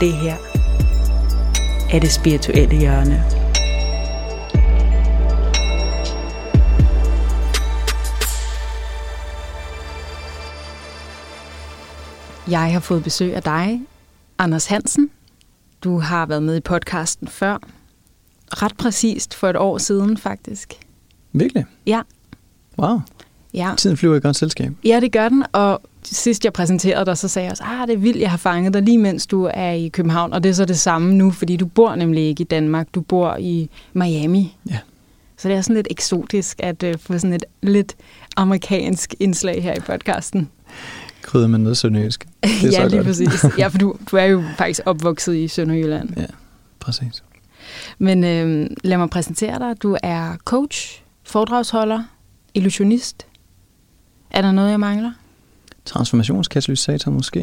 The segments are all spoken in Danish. Det her er det spirituelle hjørne. Jeg har fået besøg af dig, Anders Hansen. Du har været med i podcasten før. Ret præcist for et år siden, faktisk. Virkelig? Ja. Wow. Ja. Tiden flyver i godt selskab. Ja, det gør den, og sidst jeg præsenterede dig, så sagde jeg også, det er vildt, jeg har fanget dig lige mens du er i København, og det er så det samme nu, fordi du bor nemlig ikke i Danmark, du bor i Miami. Ja. Så det er sådan lidt eksotisk at få sådan et lidt amerikansk indslag her i podcasten. Krydder med noget sønderjysk. Ja, lige præcis. Ja, for du er jo faktisk opvokset i Sønderjylland. Ja, præcis. Men lad mig præsentere dig. Du er coach, foredragsholder, illusionist. Er der noget, jeg mangler? Transformationskatalysator måske.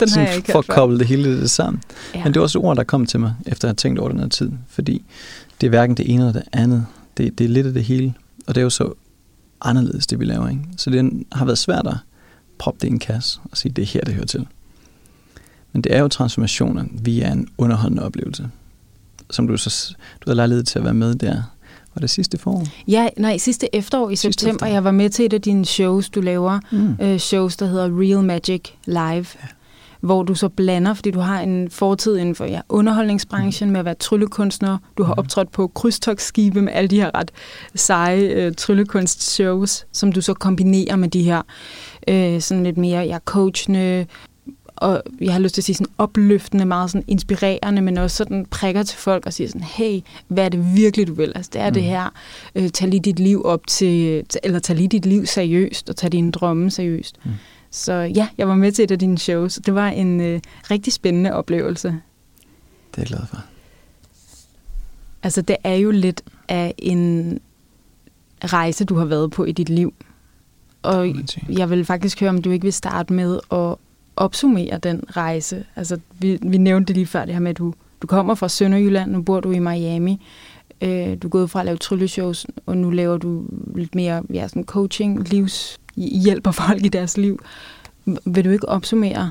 Den har jeg ikke hørt før. For at koble det hele lidt sammen. Ja. Men det var også ord, der kom til mig, efter at have tænkt over den her tid. Fordi det er hverken det ene eller det andet. Det er lidt af det hele. Og det er jo så anderledes, det vi laver, ikke? Så det har været svært at proppe det i en kasse og sige, det er her, det hører til. Men det er jo transformationer via en underholdende oplevelse. Som du havde lejlighed til at være med der. Var det sidste forår? Ja, nej, sidste efterår i september. Jeg var med til et af dine shows, du laver. Shows, der hedder Real Magic Live. Ja. Hvor du så blander, fordi du har en fortid inden for underholdningsbranchen med at være tryllekunstner. Du har optrådt på krydstogsskibe med alle de her ret seje tryllekunst-shows, som du så kombinerer med de her sådan lidt mere coachende, og jeg har lyst til at sige sådan opløftende, meget sådan inspirerende, men også sådan prikker til folk og siger sådan, hey, hvad er det virkelig, du vil? Altså, det er det her, tag lige dit liv op til, eller tag lige dit liv seriøst, og tag dine drømme seriøst. Mm. Så ja, jeg var med til et af dine shows. Det var en rigtig spændende oplevelse. Det er jeg glad for. Altså, det er jo lidt af en rejse, du har været på i dit liv. Og jeg vil faktisk høre, om du ikke vil starte med at opsummere den rejse. Altså, vi nævnte det lige før, det her med, at du kommer fra Sønderjylland, nu bor du i Miami. Du er gået fra at lave trylleshows, og nu laver du lidt mere sådan coaching, hjælper folk i deres liv. Vil du ikke opsummere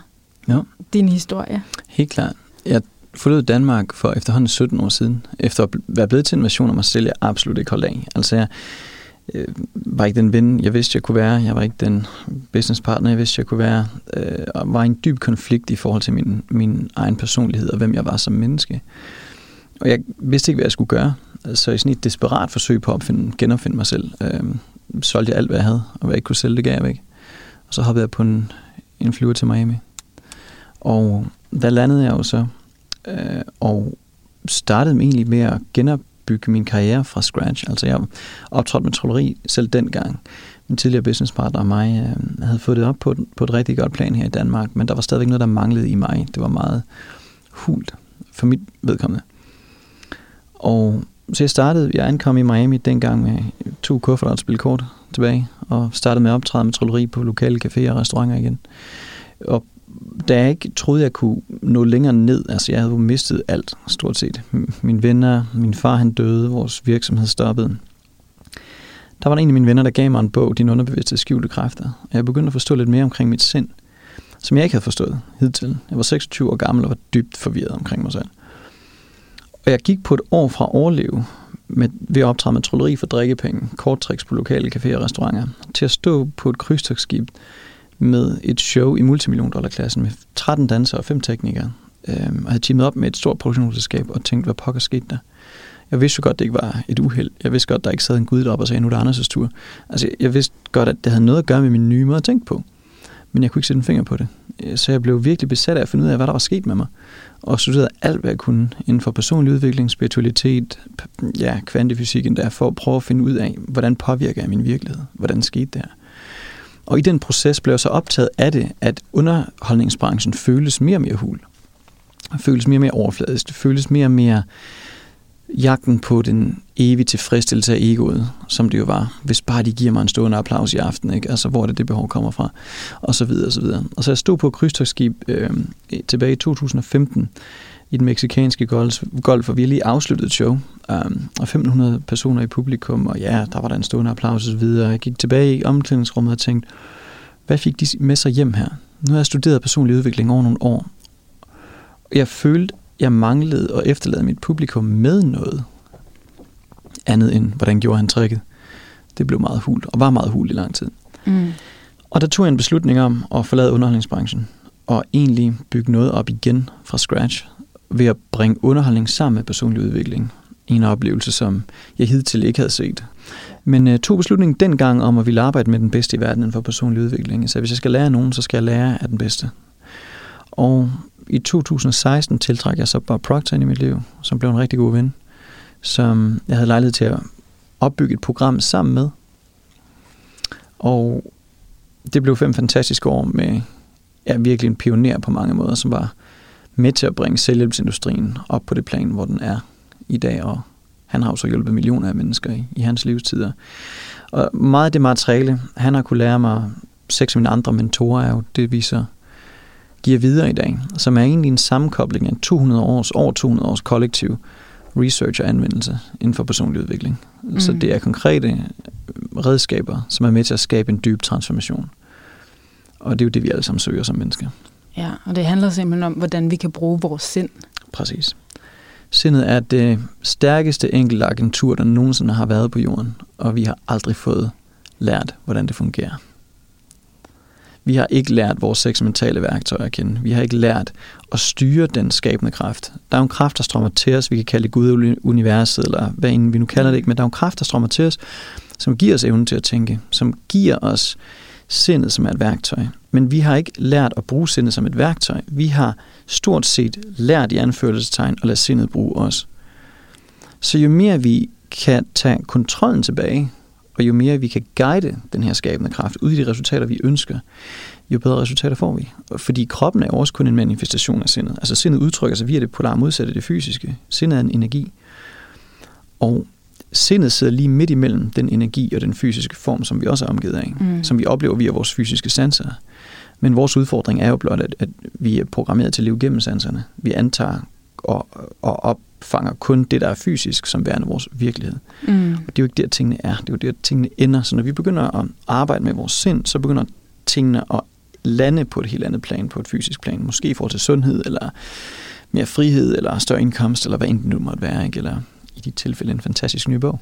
din historie? Helt klart. Jeg forlod Danmark for efterhånden 17 år siden, efter at være blevet til en version af mig selv, jeg absolut ikke holdt af. Altså, jeg var ikke den ven, jeg vidste, jeg kunne være. Jeg var ikke den businesspartner, jeg vidste, jeg kunne være. Og var i en dyb konflikt i forhold til min egen personlighed og hvem jeg var som menneske. Og jeg vidste ikke, hvad jeg skulle gøre. Så i sådan et desperat forsøg på at genopfinde mig selv, solgte jeg alt, hvad jeg havde, og hvad jeg ikke kunne sælge, det gav jeg væk. Og så hoppede jeg på en flyver til Miami. Og der landede jeg jo så, og startede egentlig med at genopbygge min karriere fra scratch. Altså, jeg optrådte med trolleri selv dengang. Min tidligere businesspartner og mig havde fået det op på et rigtig godt plan her i Danmark, men der var stadigvæk noget, der manglede i mig. Det var meget hult for mit vedkommende. Og så jeg ankom i Miami dengang med 2 kufferter og et spil kort tilbage, og startede med at optræde med trolleri på lokale caféer og restauranter igen. Og da jeg ikke troede, jeg kunne nå længere ned, altså jeg havde jo mistet alt, stort set. Mine venner, min far han døde, vores virksomhed stoppede. Der var en af mine venner, der gav mig en bog, Din underbevidste skjulte kræfter, og jeg begyndte at forstå lidt mere omkring mit sind, som jeg ikke havde forstået hidtil. Jeg var 26 år gammel og var dybt forvirret omkring mig selv. Og jeg gik på et år fra at overleve ved at optræde med trolleri for drikkepenge, korttricks på lokale caféer og restauranter, til at stå på et krydstogsskib med et show i multimillion-dollar-klassen med 13 dansere og 5 teknikere, og havde teamet op med et stort produktionsselskab og tænkt, hvad pokker skete der? Jeg vidste jo godt, det ikke var et uheld. Jeg vidste godt, der ikke sad en gud deroppe og sagde, nu er det Anders' tur. Altså, jeg vidste godt, at det havde noget at gøre med min nye måde at tænke på. Men jeg kunne ikke sætte en finger på det. Så jeg blev virkelig besat af at finde ud af, hvad der var sket med mig. Og studerede alt, hvad jeg kunne inden for personlig udvikling, spiritualitet, kvantefysik endda, for at prøve at finde ud af, hvordan påvirker jeg min virkelighed? Hvordan skete det her? Og i den proces blev jeg så optaget af det, at underholdningsbranchen føles mere og mere hul. Føles mere og mere overfladisk. Føles mere og mere jagten på den evige tilfredsstillelse af egoet, som det jo var, hvis bare de giver mig en stående applaus i aften, ikke? Altså, hvor er det behov kommer fra, og så videre, og så videre. Og så jeg stod på et krydstogsskib tilbage i 2015 i den mexicanske golf, og vi har lige afsluttet et show, og 500 personer i publikum, og der var der en stående applaus, og så videre. Jeg gik tilbage i omklædningsrummet og tænkte, hvad fik de med sig hjem her? Nu har jeg studeret personlig udvikling over nogle år, jeg følte, jeg manglede at efterlade mit publikum med noget andet end, hvordan gjorde han tricket. Det blev meget hult, og var meget hult i lang tid. Mm. Og der tog jeg en beslutning om at forlade underholdningsbranchen, og egentlig bygge noget op igen fra scratch, ved at bringe underholdning sammen med personlig udvikling. En oplevelse, som jeg hidtil ikke havde set. Men tog beslutningen dengang om, at vi ville arbejde med den bedste i verden for personlig udvikling. Så hvis jeg skal lære nogen, så skal jeg lære af den bedste. Og i 2016 tiltrak jeg så Bob Proctor ind i mit liv, som blev en rigtig god ven, som jeg havde lejlighed til at opbygge et program sammen med. Og det blev 5 fantastiske år med virkelig en pioner på mange måder, som var med til at bringe selvhjælpsindustrien op på det plan, hvor den er i dag, og han har jo så hjulpet millioner af mennesker i hans livstider. Og meget af det materiale, han har kunne lære mig, 6 af mine andre mentorer er jo det, vi så giver videre i dag, som er egentlig en sammenkobling af 200 års kollektiv research og anvendelse inden for personlig udvikling. Mm. Så det er konkrete redskaber, som er med til at skabe en dyb transformation. Og det er jo det, vi alle sammen søger som mennesker. Ja, og det handler simpelthen om, hvordan vi kan bruge vores sind. Præcis. Sindet er det stærkeste enkelte agentur, der nogensinde har været på jorden, og vi har aldrig fået lært, hvordan det fungerer. Vi har ikke lært vores 6 mentale værktøjer at kende. Vi har ikke lært at styre den skabende kraft. Der er en kraft, der strømmer til os. Vi kan kalde det Gud, universet, eller hvad vi nu kalder det ikke, men der er en kraft, der strømmer til os, som giver os evnen til at tænke, som giver os sindet som et værktøj. Men vi har ikke lært at bruge sindet som et værktøj. Vi har stort set lært i anførselstegn at lade sindet bruge os. Så jo mere vi kan tage kontrollen tilbage, og jo mere vi kan guide den her skabende kraft ud i de resultater, vi ønsker, jo bedre resultater får vi. Fordi kroppen er jo også kun en manifestation af sindet. Altså sindet udtrykker sig via det polar modsatte, det fysiske. Sindet er en energi. Og sindet sidder lige midt imellem den energi og den fysiske form, som vi også er omgivet af, som vi oplever via vores fysiske sanser. Men vores udfordring er jo blot, at vi er programmeret til at leve gennem sanserne. Vi antager og opfanger kun det, der er fysisk, som værende vores virkelighed. Og det er jo ikke der, tingene er. Det er jo der, tingene ender. Så når vi begynder at arbejde med vores sind, så begynder tingene at lande på et helt andet plan, på et fysisk plan. Måske i forhold til sundhed, eller mere frihed, eller større indkomst, eller hvad end det nu måtte være, ikke? Eller i dit tilfælde en fantastisk ny bog.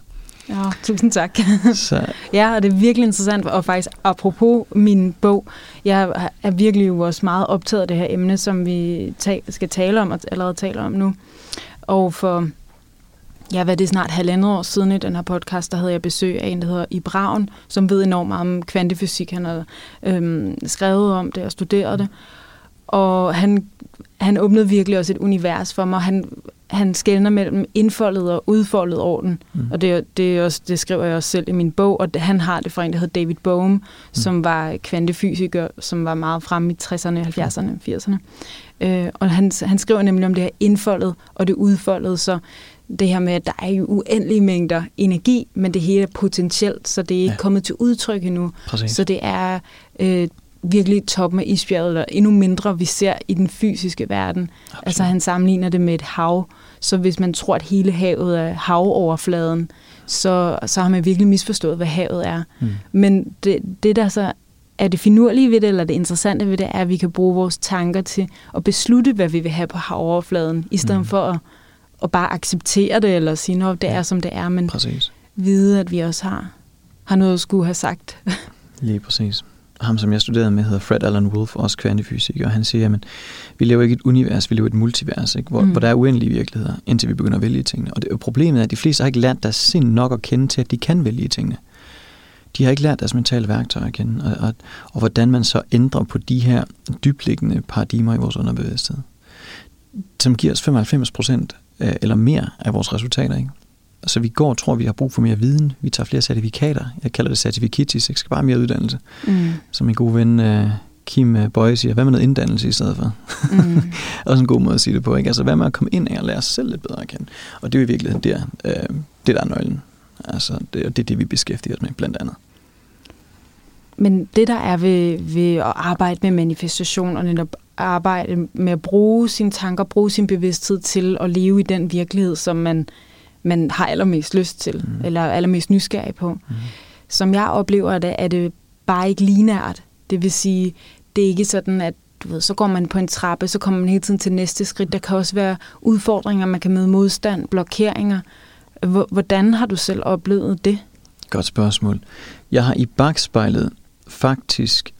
Ja, tusind tak. Så. Ja, og det er virkelig interessant, og faktisk apropos min bog, jeg er virkelig jo også meget optaget af det her emne, som vi skal tale om, og allerede taler om nu. Og for, hvad det snart 1,5 år siden i den her podcast, der havde jeg besøg af en, der hedder Ibraun, som ved enormt meget om kvantefysik. Han havde skrevet om det og studeret det. Og han åbnede virkelig også et univers for mig. Han skelner mellem indfoldet og udfoldet orden, og det skriver jeg også selv i min bog, og han har det fra en, der hedder David Bohm, som var kvantefysiker, som var meget fremme i 60'erne, 70'erne, 80'erne. Og han skriver nemlig om det her indfoldet og det udfoldede, så det her med, at der er jo uendelige mængder energi, men det hele er potentielt, så det er ikke kommet til udtryk endnu. Præcis. Så det er virkelig toppen af isbjerget, eller endnu mindre, vi ser i den fysiske verden. Absolut. Altså han sammenligner det med et hav, så hvis man tror, at hele havet er havoverfladen, så har man virkelig misforstået, hvad havet er. Men det der så er det finurlige ved det, eller det interessante ved det, er, at vi kan bruge vores tanker til at beslutte, hvad vi vil have på havoverfladen, i stedet for at bare acceptere det, eller sige, at det er, som det er, men vide, at vi også har noget at skulle have sagt. Lige præcis. Ham, som jeg studerede med, hedder Fred Alan Wolf, også kvantefysik, og han siger, at vi lever ikke et univers, vi lever et multivers, ikke? Hvor der er uendelige virkeligheder, indtil vi begynder at vælge tingene. Og problemet er, at de fleste har ikke lært deres sind nok at kende til, at de kan vælge tingene. De har ikke lært deres mentale værktøjer at kende, og hvordan man så ændrer på de her dybliggende paradigmer i vores underbevidsthed, som giver os 95% eller mere af vores resultater, ikke? Så vi går og tror, vi har brug for mere viden. Vi tager flere certifikater. Jeg kalder det certifikitis. Jeg skal bare mere uddannelse. Som min gode ven Kim Bøje siger, hvad med noget inddannelse i stedet for? Også en god måde at sige det på, ikke? Altså, hvad med at komme ind og lære os selv lidt bedre at kende? Og det er jo i virkeligheden det, der er nøglen. Altså, det er det, vi beskæftiger os med, blandt andet. Men det, der er ved at arbejde med manifestation, og netop arbejde med at bruge sine tanker, bruge sin bevidsthed til at leve i den virkelighed, som man har allermest lyst til, eller allermest nysgerrig på. Som jeg oplever det, er det bare ikke lineært. Det vil sige, det er ikke sådan, at du ved, så går man på en trappe, så kommer man hele tiden til næste skridt. Der kan også være udfordringer, man kan møde modstand, blokeringer. Hvordan har du selv oplevet det? Godt spørgsmål. Jeg har i bagspejlet faktisk...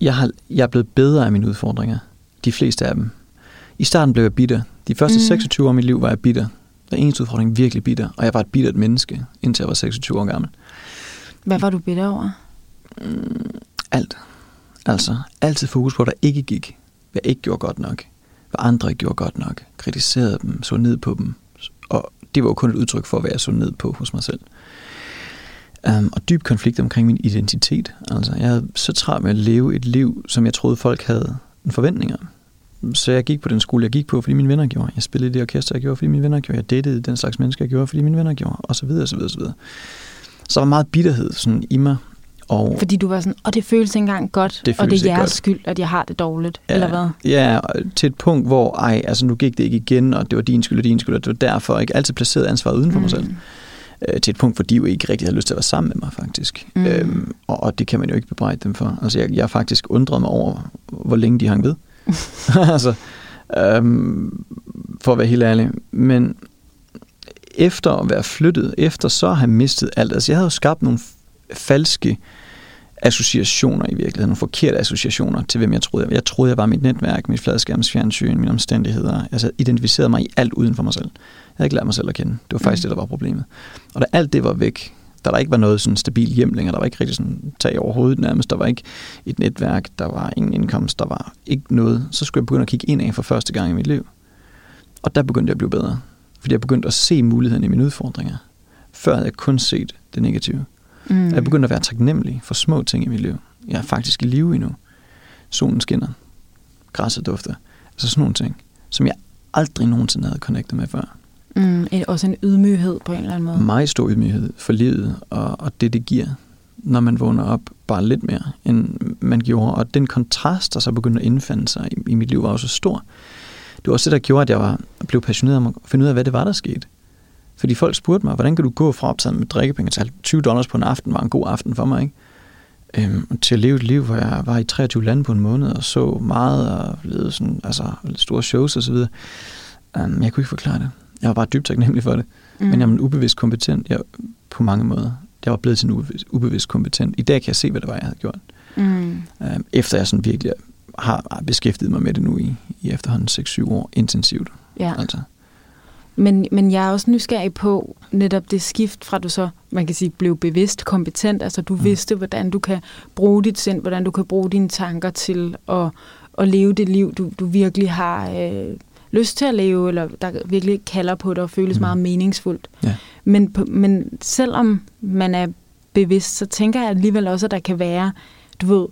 Jeg er blevet bedre af mine udfordringer. De fleste af dem. I starten blev jeg bitter. De første 26 år af mit liv var jeg bitter. Der eneste udfordring virkelig bitter. Og jeg var et bittert menneske, indtil jeg var 26 år gammel. Hvad var du bitter over? Alt. Altså, altid fokus på, hvad der ikke gik. Hvad jeg ikke gjorde godt nok. Hvad andre ikke gjorde godt nok. Kritiserede dem, så ned på dem. Og det var jo kun et udtryk for, hvad jeg så ned på hos mig selv. Og dyb konflikt omkring min identitet. Altså, jeg havde så travlt med at leve et liv, som jeg troede, folk havde en forventning om. Så jeg gik på den skole, jeg gik på, fordi mine venner gjorde. Jeg spillede i det orkester, jeg gjorde, fordi mine venner gjorde. Jeg datede den slags mennesker, jeg gjorde, fordi mine venner gjorde. Og så videre, og så videre, og så videre. Så var meget bitterhed sådan, i mig. Og fordi du var sådan, og det føles ikke engang godt, det og det er jeres godt. Skyld, at jeg har det dårligt, ja, eller hvad? Ja, til et punkt, hvor altså, nu gik det ikke igen, og det var din skyld, og din skyld, og det var derfor ikke altid placeret ansvaret uden for mig selv. Til et punkt, hvor de jo ikke rigtig havde lyst til at være sammen med mig, faktisk. Og det kan man jo ikke bebrejde dem for. Altså, jeg har faktisk undret mig over, hvor længe de hang ved. Altså, for at være helt ærlig. Men efter at være flyttet, efter så at have mistet alt, altså, jeg havde jo skabt nogle falske associationer i virkeligheden, nogle forkerte associationer til, hvem jeg troede. Jeg troede, jeg var mit netværk, mit fladskærmsfjernsyn, mine omstændigheder. Altså, identificerede mig i alt uden for mig selv. Jeg havde ikke lært mig selv at kende. Det var faktisk det, der var problemet. Og da alt det var væk, da der ikke var noget sådan stabil hjemling, og der var ikke rigtig sådan tag over hovedet nærmest, der var ikke et netværk, der var ingen indkomst, der var ikke noget, så skulle jeg begynde at kigge indad for første gang i mit liv. Og der begyndte jeg at blive bedre. Fordi jeg begyndte at se muligheden i mine udfordringer. Før havde jeg kun set det negative. Jeg begyndte at være taknemmelig for små ting i mit liv. Jeg er faktisk i live endnu. Solen skinner. Græsset dufter. Altså sådan nogle ting, som jeg aldrig nogensinde havde connectet med før. Også en ydmyghed på en eller anden måde. Meget stor ydmyghed for livet, og det giver, når man vågner op bare lidt mere, end man gjorde. Og den kontrast, der så begyndte at indfande sig i mit liv, var også stor. Det var også det, der gjorde, at jeg blev passioneret om at finde ud af, hvad det var, der skete. Fordi folk spurgte mig, hvordan kan du gå fra optaget med drikkepenge til $20 på en aften, var en god aften for mig, ikke? Til at leve et liv, hvor jeg var i 23 lande på en måned, og så meget, og levede sådan, altså, store shows og så videre. Jeg kunne ikke forklare det. Jeg var bare dybt taknemmelig for det. Men jeg var ubevidst kompetent på mange måder. Jeg var blevet til en ubevidst kompetent. I dag kan jeg se, hvad det var, jeg havde gjort. Efter jeg sådan virkelig har beskæftiget mig med det nu i efterhånden 6-7 år intensivt. Ja. Altså. Men jeg er også nysgerrig på netop det skift fra, du så, man kan sige, blev bevidst kompetent. Altså, du vidste, hvordan du kan bruge dit sind, hvordan du kan bruge dine tanker til at leve det liv, du virkelig har... lyst til at leve, eller der virkelig kalder på det og føles meget meningsfuldt. Ja. Men selvom man er bevidst, så tænker jeg alligevel også, at der kan være, du ved,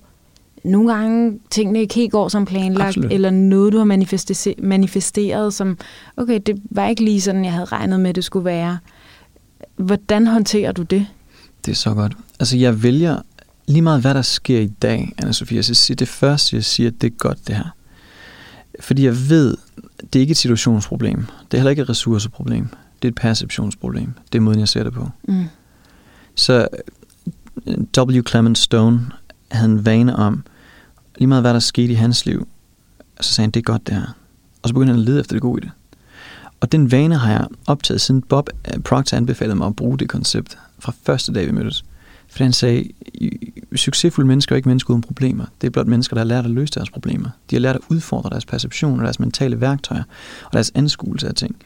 nogle gange tingene ikke helt går som planlagt, eller noget, du har manifesteret, som, okay, det var ikke lige sådan, jeg havde regnet med, det skulle være. Hvordan håndterer du det? Det er så godt. Altså, jeg vælger lige meget, hvad der sker i dag, Annasophia, så siger det første, jeg siger, det er godt, det her. Fordi jeg ved, det er ikke et situationsproblem. Det er heller ikke et ressourceproblem. Det er et perceptionsproblem. Det er måden, jeg ser det på. Så W. Clement Stone havde en vane om, lige meget hvad der skete i hans liv, så sagde han, det er godt det her. Og så begyndte han at lede efter det gode i det. Og den vane har jeg optaget, siden Bob Proctor anbefalede mig at bruge det koncept fra første dag, vi mødtes. Fordi han sagde, succesfulde mennesker er ikke mennesker uden problemer. Det er blot mennesker, der har lært at løse deres problemer. De har lært at udfordre deres perception og deres mentale værktøjer og deres anskuelse af ting.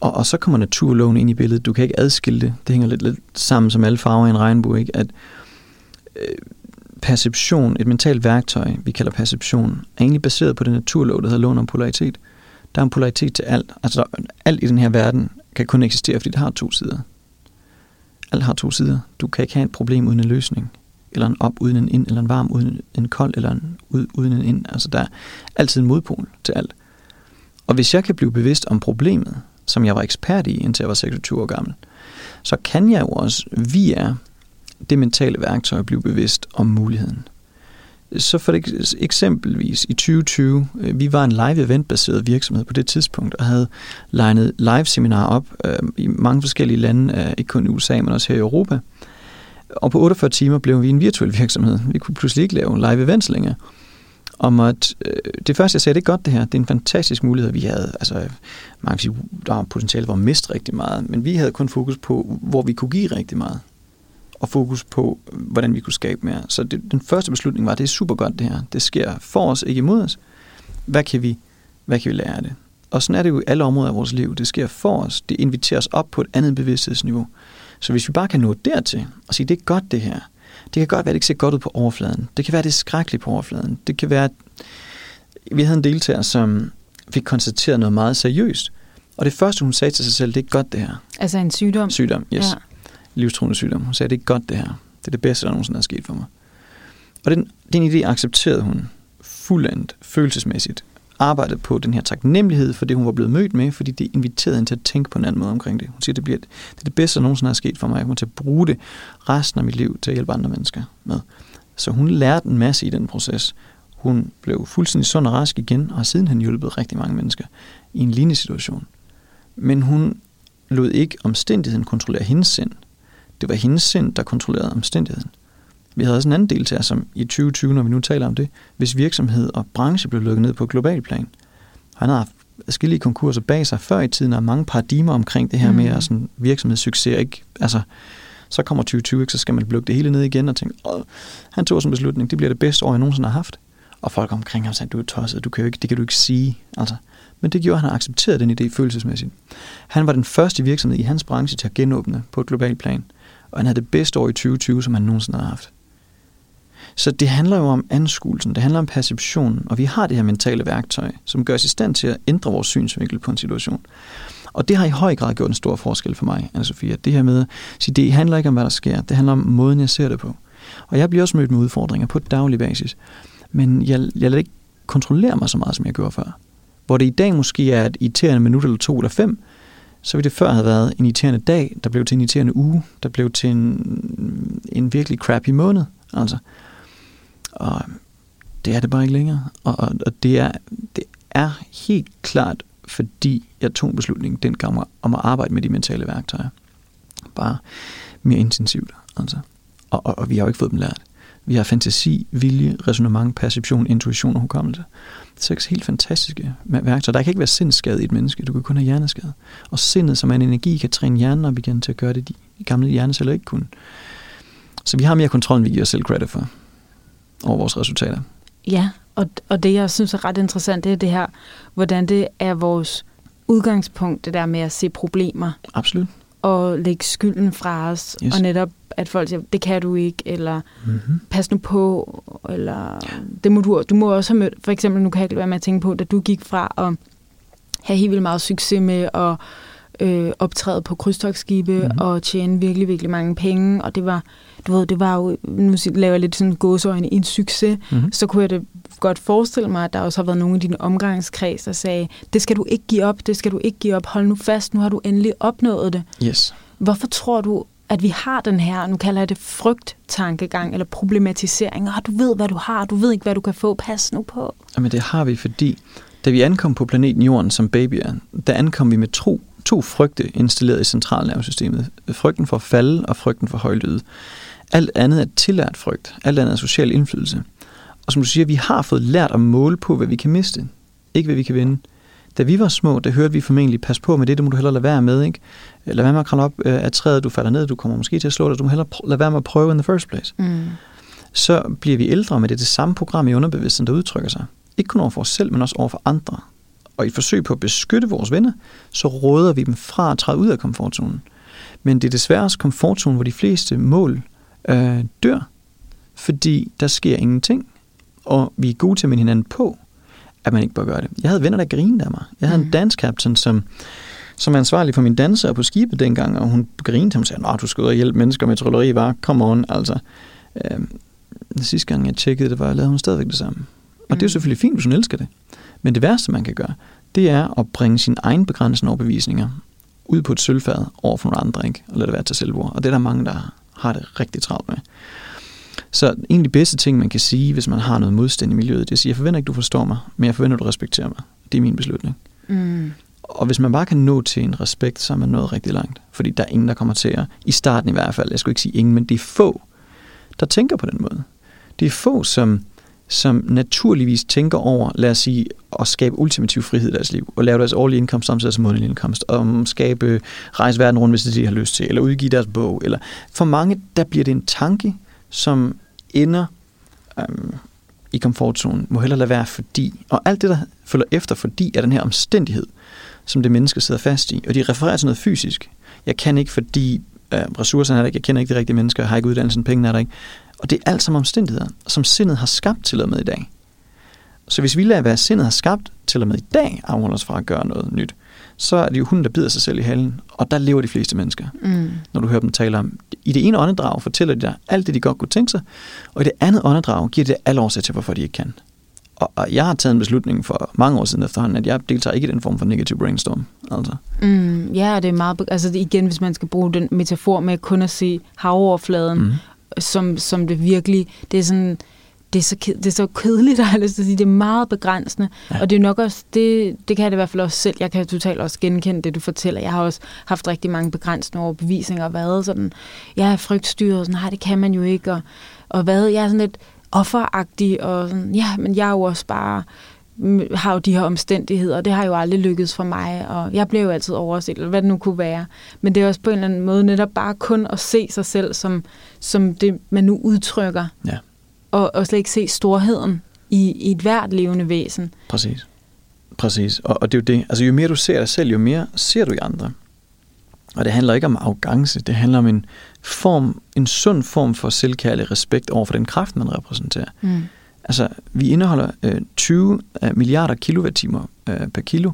Og så kommer naturloven ind i billedet. Du kan ikke adskille det. Det hænger lidt sammen som alle farver i en regnbue, ikke? At perception, et mentalt værktøj, vi kalder perception, er egentlig baseret på den naturlov, der hedder loven om polaritet. Der er en polaritet til alt. Altså alt i den her verden kan kun eksistere, fordi det har to sider. Alt har to sider. Du kan ikke have et problem uden en løsning. Eller en op uden en ind, eller en varm uden en kold, eller en ud uden en ind. Altså, der er altid en modpol til alt. Og hvis jeg kan blive bevidst om problemet, som jeg var ekspert i, indtil jeg var 26 år gammel, så kan jeg jo også via det mentale værktøj blive bevidst om muligheden. Så for eksempelvis i 2020, vi var en live-event-baseret virksomhed på det tidspunkt, og havde legnet live-seminarer op i mange forskellige lande, ikke kun i USA, men også her i Europa. Og på 48 timer blev vi en virtuel virksomhed. Vi kunne pludselig ikke lave live-events længere. om at det første, jeg sagde, det er godt det her, det er en fantastisk mulighed, vi havde. Altså, man kan sige, der var potentiale, hvor miste rigtig meget, men vi havde kun fokus på, hvor vi kunne give rigtig meget, og fokus på, hvordan vi kunne skabe mere. Så det, den første beslutning var, det er super godt det her, det sker for os, ikke imod os. Hvad kan vi lære af det? Og sådan er det jo i alle områder af vores liv. Det sker for os. Det inviterer os op på et andet bevidsthedsniveau. Så hvis vi bare kan nå dertil og sige, det er godt det her. Det kan godt være, det ikke ser godt ud på overfladen. Det kan være, det er skrækkeligt på overfladen. Det kan være, at vi havde en deltager, som fik konstateret noget meget seriøst. Og det første, hun sagde til sig selv, det er godt det her. Altså en sygdom? Sygdom, yes. Ja. Livstruende sygdom. Hun sagde, det er godt det her. Det er det bedste, der nogensinde er sket for mig. Og den idé accepterede hun fuldendt, følelsesmæssigt. Arbejdet på den her taknemmelighed for det, hun var blevet mødt med, fordi det inviterede hende til at tænke på en anden måde omkring det. Hun siger, det er det bedste, der nogensinde har sket for mig. Jeg kommer til at bruge det resten af mit liv til at hjælpe andre mennesker med. Så hun lærte en masse i den proces. Hun blev fuldstændig sund og rask igen, og har sidenhen hjulpet rigtig mange mennesker i en lignende situation. Men hun lod ikke omstændigheden kontrollere hendes sind. Det var hendes sind, der kontrollerede omstændigheden. Vi havde også en anden deltager, som i 2020, når vi nu taler om det, hvis virksomhed og branche blev lukket ned på global plan. Han har haft forskellige konkurser bag sig før i tiden, og mange paradigmer omkring det her med, at sådan, virksomhedssucces ikke... Altså, så kommer 2020, ikke, så skal man lukke det hele ned igen og tænke, han tog sådan en beslutning, det bliver det bedste år, jeg nogensinde har haft. Og folk omkring ham sagde, du er tosset, du kan jo ikke, det kan du ikke sige. Altså, men det gjorde, han har accepteret den idé følelsesmæssigt. Han var den første virksomhed i hans branche til at genåbne på et global plan, og han havde det bedste år i 2020, som han nogensinde har haft. Så det handler jo om anskuelsen, det handler om perceptionen, og vi har det her mentale værktøj, som gør os i stand til at ændre vores synsvinkel på en situation. Og det har i høj grad gjort en stor forskel for mig, Annasophia. Det her med at sige, det handler ikke om, hvad der sker, det handler om måden, jeg ser det på. Og jeg bliver også mødt med udfordringer på daglig basis, men jeg lader ikke kontrollere mig så meget, som jeg gjorde før. Hvor det i dag måske er et irriterende minut eller 2 eller 5, så ville det før have været en irriterende dag, der blev til en irriterende uge, der blev til en virkelig crappy måned, altså. Og det er det bare ikke længere. Og det er helt klart, fordi jeg tog en beslutning dengang om at arbejde med de mentale værktøjer. Bare mere intensivt. Altså. Og vi har jo ikke fået dem lært. Vi har fantasi, vilje, ræsonnement, perception, intuition og hukommelse. 6 helt fantastiske værktøjer. Der kan ikke være sindsskade i et menneske. Du kan kun have hjerneskade. Og sindet, som er en energi, kan træne hjernen op igen til at gøre det, de gamle hjerneceller ikke kunne. Så vi har mere kontrol, end vi giver os selv credit for. Over vores resultater. Ja, og det jeg synes er ret interessant, det er det her, hvordan det er vores udgangspunkt, det der med at se problemer. Absolut. Og lægge skylden fra os, yes. Og netop, at folk siger, det kan du ikke, eller pas nu på, eller det må du må også have mødt, for eksempel, nu kan jeg ikke være med at tænke på, da du gik fra at have helt vildt meget succes med at optræde på krydstogsskibe og tjene virkelig, virkelig mange penge, og det var, du ved, det var jo, nu laver jeg lidt sådan gåseøjne, en succes, så kunne jeg det godt forestille mig, at der også har været nogle af dine omgangskreds, der sagde, det skal du ikke give op, det skal du ikke give op, hold nu fast, nu har du endelig opnået det. Yes. Hvorfor tror du, at vi har den her, nu kalder jeg det frygttankegang, eller problematisering, du ved, hvad du har, du ved ikke, hvad du kan få, pas nu på. Jamen det har vi, fordi da vi ankom på planeten Jorden som babyer, der ankom vi med to frygte installeret i centralnervesystemet. Frygten for at falde og frygten for højlyde. Alt andet er tillært frygt. Alt andet er social indflydelse. Og som du siger, vi har fået lært at måle på, hvad vi kan miste. Ikke hvad vi kan vinde. Da vi var små, der hørte vi formentlig, pas på med det, det må du hellere lade være med, ikke? Lad være med at kravle op af træet, du falder ned, du kommer måske til at slå dig, du må hellere lade være med at prøve in the first place. Så bliver vi ældre, men det er det samme program i underbevidstheden, der udtrykker sig. Ikke kun over for os selv, men også over for andre. Og i et forsøg på at beskytte vores venner, så råder vi dem fra at træde ud af komfortzonen. Men det er desværre også komfortzonen, hvor de fleste mål dør, fordi der sker ingenting, og vi er gode til at minde hinanden på, at man ikke bør gøre det. Jeg havde venner, der grinede af mig. Jeg havde en danskaptajn, som er ansvarlig for mine dansere på skibet dengang, og hun grinede ham og sagde, du skal ud og hjælpe mennesker med trolleri, bare come on, altså. Den sidste gang, jeg tjekkede det, lavede hun stadigvæk det samme. Og det er jo selvfølgelig fint, hvis hun elsker det. Men det værste, man kan gøre, det er at bringe sine egne begrænsende overbevisninger ud på et sølvfad over for nogle andre, ikke? Og lade det være til selvbord. Og det er der mange, der har det rigtig travlt med. Så en af de bedste ting, man kan sige, hvis man har noget modstand i miljøet, det er at sige, jeg forventer ikke, du forstår mig, men jeg forventer, du respekterer mig. Det er min beslutning. Og hvis man bare kan nå til en respekt, så er man nået rigtig langt. Fordi der er ingen, der kommer til at, i starten i hvert fald, jeg skulle ikke sige ingen, men det er få, der tænker på den måde. Det er få, som som naturligvis tænker over, lad os sige, at skabe ultimativ frihed i deres liv, og lave deres årlige indkomst samtidig som månedlige indkomst, og skabe rejse verden rundt, hvis de har lyst til, eller udgive deres bog. Eller for mange, der bliver det en tanke, som ender i komfortzonen, må hellere lade være, fordi, og alt det, der følger efter, fordi, er den her omstændighed, som det menneske sidder fast i, og de refererer til noget fysisk. Jeg kan ikke, fordi ressourcerne er der ikke, jeg kender ikke de rigtige mennesker, jeg har ikke uddannelsen, pengene er der ikke. Og det er alt sammen omstændigheder, som sindet har skabt til og med i dag. Så hvis vi lader være, sindet har skabt til og med i dag, afholder os fra at gøre noget nyt, så er det jo hunden, der bider sig selv i halen, og der lever de fleste mennesker. Mm. Når du hører dem tale om, i det ene åndedrag fortæller de dig alt det, de godt kunne tænke sig, og i det andet åndedrag giver det alle årsager til, hvorfor de ikke kan. Og jeg har taget en beslutning for mange år siden efterhånden, at jeg deltager ikke i den form for negative brainstorm. Altså. Ja, det er meget... Altså igen, hvis man skal bruge den metafor med kun at se havoverfladen, som det virkelig... Det er sådan... Det er så kedeligt, at sige. Det er meget begrænsende, ja. Og det er nok også det kan jeg det i hvert fald også selv. Jeg kan totalt også genkende det, du fortæller. Jeg har også haft rigtig mange begrænsende overbevisninger og været sådan, jeg er frygtstyret og sådan, nej, det kan man jo ikke, og været, jeg er sådan lidt offeragtig og sådan, ja, men jeg er jo også bare, har jo de her omstændigheder, og det har jo aldrig lykkedes for mig, og jeg bliver jo altid overset, eller hvad det nu kunne være. Men det er også på en eller anden måde netop bare kun at se sig selv som det, man nu udtrykker. Ja. Og slet ikke se storheden i et hvert levende væsen. Præcis. Og det er jo det. Altså jo mere du ser dig selv, jo mere ser du i andre. Og det handler ikke om arrogance. Det handler om en sund form for selvkærlig respekt over for den kraft, man repræsenterer. Mm. Altså vi indeholder 20 milliarder kilowattimer per kilo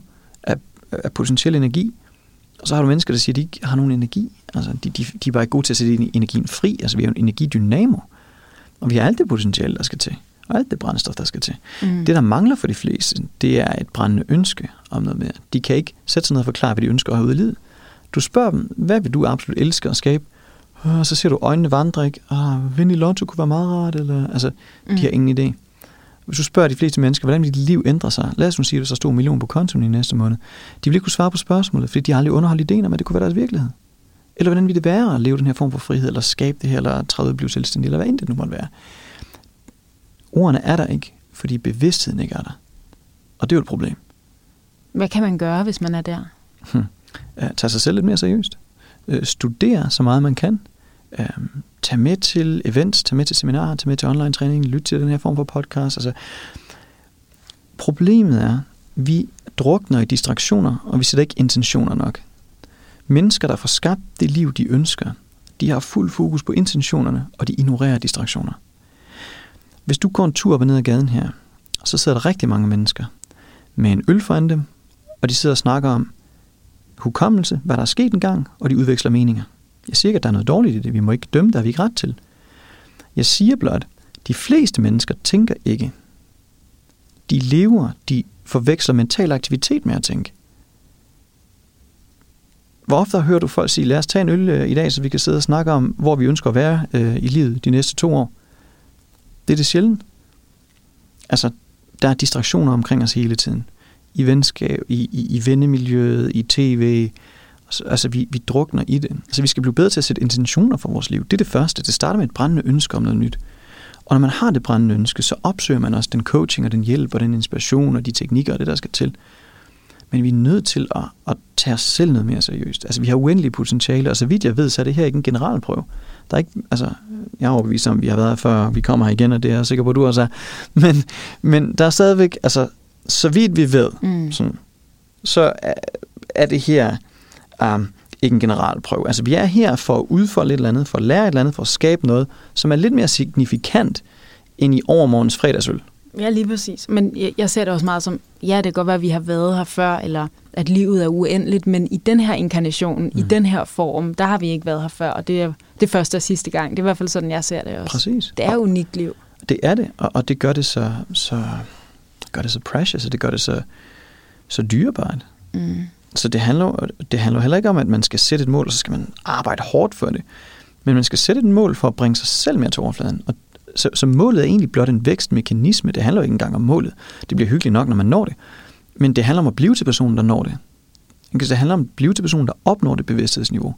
af potentiel energi. Og så har du mennesker, der siger, at de ikke har nogen energi. Altså de er bare ikke gode til at sætte energien fri. Altså vi har jo en energidynamo. Og vi har alt det potentiale, der skal til. Og alt det brændstof, der skal til. Mm. Det, der mangler for de fleste, det er et brændende ønske om noget mere. De kan ikke sætte sig ned og forklare, hvad de ønsker at have ude i livet. Du spørger dem, hvad vil du absolut elske at skabe? Og så ser du øjnene vandre, ikke? Vind i lotto kunne være meget rart. Eller, altså, de har ingen idé. Hvis du spørger de fleste mennesker, hvordan dit liv ændrer sig. Lad os nu sige, at du så står 1 million på kontoen i næste måned. De vil ikke kunne svare på spørgsmålet, fordi de aldrig underholdt idéen om, at det kunne være deres virkelighed. Eller hvordan vil det være at leve den her form for frihed, eller skabe det her, eller træde og blive selvstændig, eller hvad end det nu måtte være. Ordene er der ikke, fordi bevidstheden ikke er der. Og det er jo et problem. Hvad kan man gøre, hvis man er der? Tag sig selv lidt mere seriøst. Studere så meget man kan. Tag med til events, tag med til seminarer, tag med til online træning, lyt til den her form for podcast. Altså, problemet er, vi drukner i distraktioner, og vi sætter ikke intentioner nok. Mennesker, der får skabt det liv, de ønsker, de har fuld fokus på intentionerne, og de ignorerer distraktioner. Hvis du går en tur op og ned ad gaden her, så sidder der rigtig mange mennesker med en øl foran dem, og de sidder og snakker om hukommelse, hvad der er sket engang, og de udveksler meninger. Jeg siger ikke, at der er noget dårligt i det. Vi må ikke dømme, der har vi ikke ret til. Jeg siger blot, de fleste mennesker tænker ikke. De lever, de forveksler mental aktivitet med at tænke. Hvor ofte hører du folk sige, lad os tage en øl i dag, så vi kan sidde og snakke om, hvor vi ønsker at være i livet de næste 2 år? Det er det sjældent. Altså, der er distraktioner omkring os hele tiden. I venskab, i vennemiljøet, i tv. Altså, vi drukner i det. Altså, vi skal blive bedre til at sætte intentioner for vores liv. Det er det første. Det starter med et brændende ønske om noget nyt. Og når man har det brændende ønske, så opsøger man også den coaching og den hjælp og den inspiration og de teknikker og det, der skal til. Men vi er nødt til at tage os selv noget mere seriøst. Altså, vi har uendelige potentiale, og så vidt jeg ved, så er det her ikke en generalprøve. Der er ikke, altså, jeg er overbevist om, vi har været her før, vi kommer her igen, og det er jeg sikker på, du også er. Men der er stadigvæk, altså, så vidt vi ved, sådan, så er det her ikke en generalprøve. Altså, vi er her for at udfolde et eller andet, for at lære et eller andet, for at skabe noget, som er lidt mere signifikant end i overmorgens fredagsøl. Ja, lige præcis. Men jeg ser det også meget som, ja, det kan godt være, at vi har været her før, eller at livet er uendeligt, men i den her inkarnation, i den her form, der har vi ikke været her før, og det er det første og sidste gang. Det er i hvert fald sådan, jeg ser det også. Præcis. Det er unikt liv. Det er det, og det gør det så precious, og det gør det så dyrebart. Mm. Så det handler heller ikke om, at man skal sætte et mål, og så skal man arbejde hårdt for det. Men man skal sætte et mål for at bringe sig selv mere til overfladen, og så målet er egentlig blot en vækstmekanisme. Det handler jo ikke engang om målet. Det bliver hyggeligt nok, når man når det. Men det handler om at blive til personen, der når det. Det handler om at blive til personen, der opnår det bevidsthedsniveau,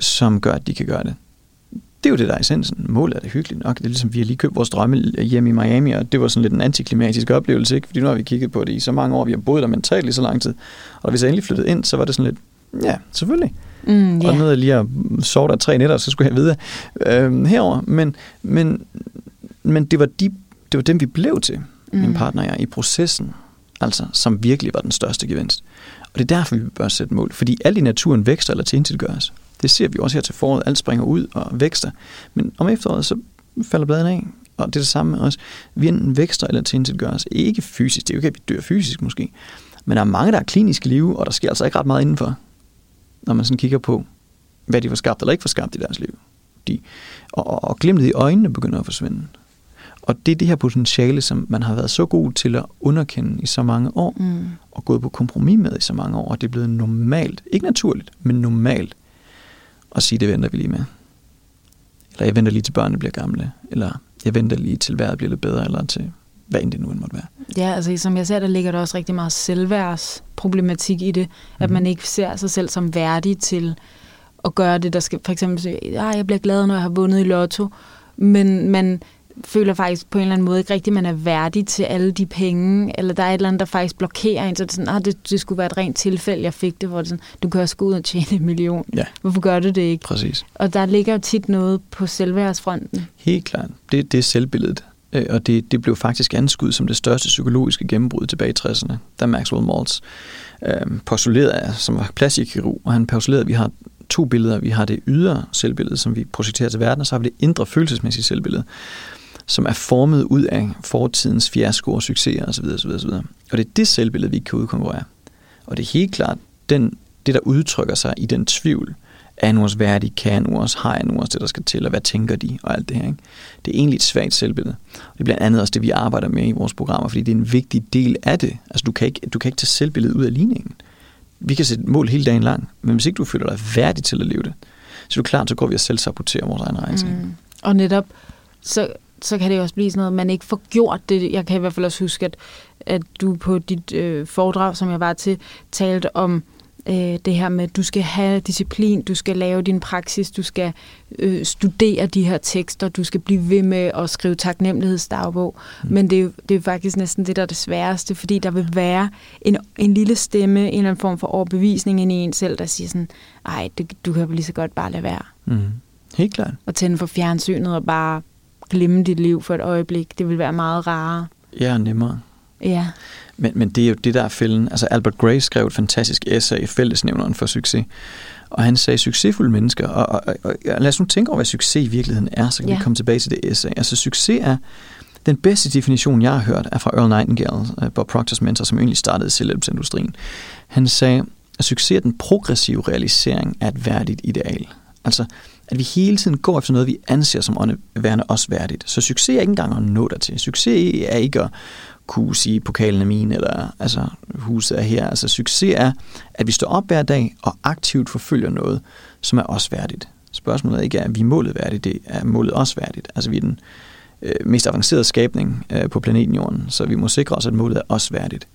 som gør, at de kan gøre det. Det er jo det, der er essensen. Målet er det hyggeligt nok. Det er ligesom, vi har lige købt vores drømme hjemme i Miami, og det var sådan lidt en antiklimatisk oplevelse, ikke? Fordi nu har vi kigget på det i så mange år, vi har boet der mentalt i så lang tid. Og da vi så endelig flyttede ind, så var det sådan lidt, ja, selvfølgelig. Mm, yeah. Og noget lige at sove der 3 nætter, så skulle jeg videre herover. Men det var dem, vi blev til, min partner og jeg, i processen, altså, som virkelig var den største gevinst. Og det er derfor, vi bør sætte mål. Fordi alt i naturen vækster eller tilintetgøres. Det ser vi også her til foråret. Alt springer ud og vækster. Men om efteråret, så falder bladene af. Og det er det samme med os. Vi enten vækster eller tilintetgøres. Ikke fysisk. Det er jo ikke, at vi dør fysisk måske. Men der er mange, der er klinisk live, og der sker altså ikke ret meget indenfor. Når man sådan kigger på, hvad de var skabt eller ikke var skabt i deres liv. Og glimtet i øjnene begynder at forsvinde. Og det er det her potentiale, som man har været så god til at underkende i så mange år, og gået på kompromis med i så mange år, og det er blevet normalt, ikke naturligt, men normalt, at sige, det venter vi lige med. Eller jeg venter lige til børnene bliver gamle, eller jeg venter lige til vejret bliver lidt bedre, eller til hvad end det nu end måtte være. Ja, altså som jeg ser, der ligger der også rigtig meget selvværdsproblematik i det, at man ikke ser sig selv som værdig til at gøre det, der skal for eksempel sige, jeg bliver glad, når jeg har vundet i lotto, men man føler faktisk på en eller anden måde ikke rigtigt, man er værdig til alle de penge, eller der er et eller andet, der faktisk blokerer en, så det er sådan, det skulle være et rent tilfælde, jeg fik det, hvor det sådan, du kan også gå ud og tjene 1 million. Ja. Hvorfor gør du det ikke? Præcis. Og der ligger jo tit noget på selvværdsfronten. Helt klart. Det er selvbilledet. Og det blev faktisk anskudt som det største psykologiske gennembrud tilbage i 60'erne, da Maxwell Maltz postulerede, som var plastikkirurg, og han postulerede, at vi har 2 billeder. Vi har det ydre selvbillede, som vi projekterer til verden, og så har vi det indre følelsesmæssige selvbillede, som er formet ud af fortidens fiaskoer, succeser osv. osv. Og det er det selvbillede, vi ikke kan udkonkurrere. Og det er helt klart, det der udtrykker sig i den tvivl, er nu også værdig, kan jeg nu også, har jeg nu også det, der skal til, og hvad tænker de, og alt det her. Ikke? Det er egentlig et svagt selvbillede. Og det er blandt andet også det, vi arbejder med i vores programmer, fordi det er en vigtig del af det. Altså, du kan ikke tage selvbilledet ud af ligningen. Vi kan sætte mål hele dagen lang, men hvis ikke du føler dig værdig til at leve det, så er du klar, så går vi og selvsaboterer vores egen rejse. Og netop, så kan det også blive sådan noget, man ikke får gjort det. Jeg kan i hvert fald også huske, at du på dit foredrag, som jeg var til, talte om det her med, at du skal have disciplin, du skal lave din praksis, du skal studere de her tekster, du skal blive ved med at skrive taknemmelighedsdagbog. Men det er faktisk næsten det, der er det sværeste, fordi der vil være en lille stemme, en eller anden form for overbevisning inde i en selv, der siger sådan, ej, du kan lige så godt bare lade være. Helt klart. Og tænde for fjernsynet og bare glemme dit liv for et øjeblik. Det vil være meget rarere. Ja, nemmere. Ja. Men det er jo det, der er fælden. Altså Albert Gray skrev et fantastisk essay i Fællesnævneren for succes. Og han sagde, succesfulde mennesker. Og lad os nu tænke over, hvad succes i virkeligheden er, så kan vi komme tilbage til det essay. Altså succes er, den bedste definition, jeg har hørt, er fra Earl Nightingale, Bob Proctors mentor, som egentlig startede selvhjælpsindustrien. Han sagde, at succes er den progressive realisering af et værdigt ideal. Altså, at vi hele tiden går efter noget, vi anser som værende os værdigt. Så succes er ikke engang at nå dig til. Succes er ikke at kunne sige, pokalen er min, eller altså, huset er her. Altså, succes er, at vi står op hver dag og aktivt forfølger noget, som er os værdigt. Spørgsmålet er ikke, at vi er målet værdigt, det er målet os værdigt. Altså, vi er den mest avancerede skabning på planeten Jorden, så vi må sikre os, at målet er os værdigt.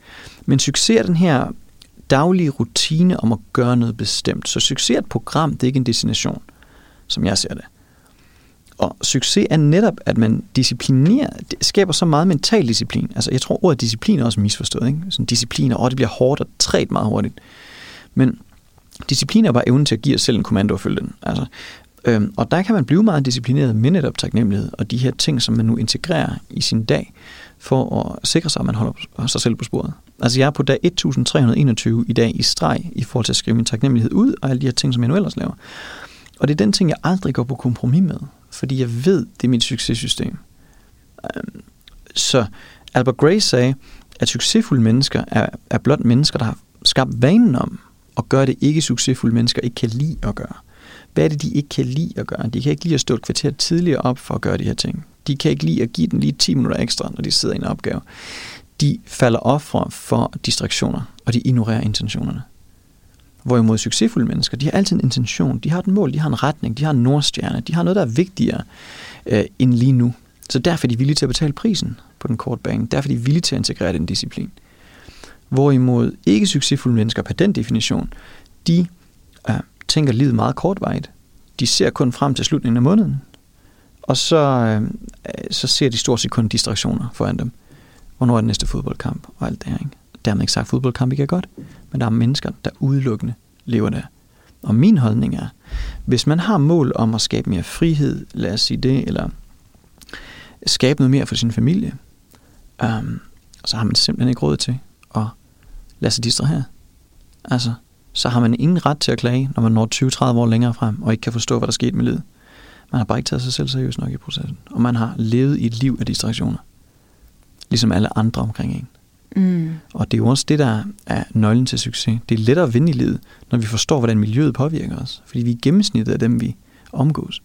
Men succes er den her daglige rutine om at gøre noget bestemt. Så succes er et program, det er ikke en destination, som jeg ser det. Og succes er netop, at man disciplinerer, det skaber så meget mental disciplin. Altså, jeg tror, ordet disciplin er også misforstået, ikke? Sådan disciplin, det bliver hårdt og træt meget hurtigt. Men disciplin er bare evnen til at give os selv en kommando og følge den. Altså, og der kan man blive meget disciplineret med netop taknemmelighed og de her ting, som man nu integrerer i sin dag, for at sikre sig, at man holder sig selv på sporet. Altså, jeg er på dag 1321 i dag i streg, i forhold til at skrive min taknemmelighed ud, og alle de her ting, som jeg nu ellers laver. Og det er den ting, jeg aldrig går på kompromis med, fordi jeg ved, det er mit successystem. Så Albert Gray sagde, at succesfulde mennesker er blot mennesker, der har skabt vanen om, og gør det ikke succesfulde mennesker ikke kan lide at gøre. Hvad er det, de ikke kan lide at gøre? De kan ikke lide at stå et kvarter tidligere op for at gøre de her ting. De kan ikke lide at give den lige 10 minutter ekstra, når de sidder i en opgave. De falder ofre for distraktioner, og de ignorerer intentionerne. Hvorimod succesfulde mennesker, de har altid en intention, de har et mål, de har en retning, de har en nordstjerne, de har noget, der er vigtigere end lige nu. Så derfor er de villige til at betale prisen på den korte bane. Derfor er de villige til at integrere den disciplin. Hvorimod ikke succesfulde mennesker per den definition, de tænker livet meget kortvarigt. De ser kun frem til slutningen af måneden. Og så ser de stort set kun distraktioner foran dem. Hvornår er den næste fodboldkamp og alt det her, ikke? Dermed ikke sagt, fodboldkamp ikke er godt, men der er mennesker, der udelukkende lever der. Og min holdning er, hvis man har mål om at skabe mere frihed, lad os sige det, eller skabe noget mere for sin familie, så har man simpelthen ikke råd til at lade sig distrahere. Altså, så har man ingen ret til at klage, når man når 20-30 år længere frem, og ikke kan forstå, hvad der skete med livet. Man har bare ikke taget sig selv seriøst nok i processen, og man har levet i et liv af distraktioner. Ligesom alle andre omkring en. Mm. Og det er jo også det, der er nøglen til succes. Det er lettere at vinde i livet, når vi forstår, hvordan miljøet påvirker os. Fordi vi er gennemsnittet af dem, vi omgås.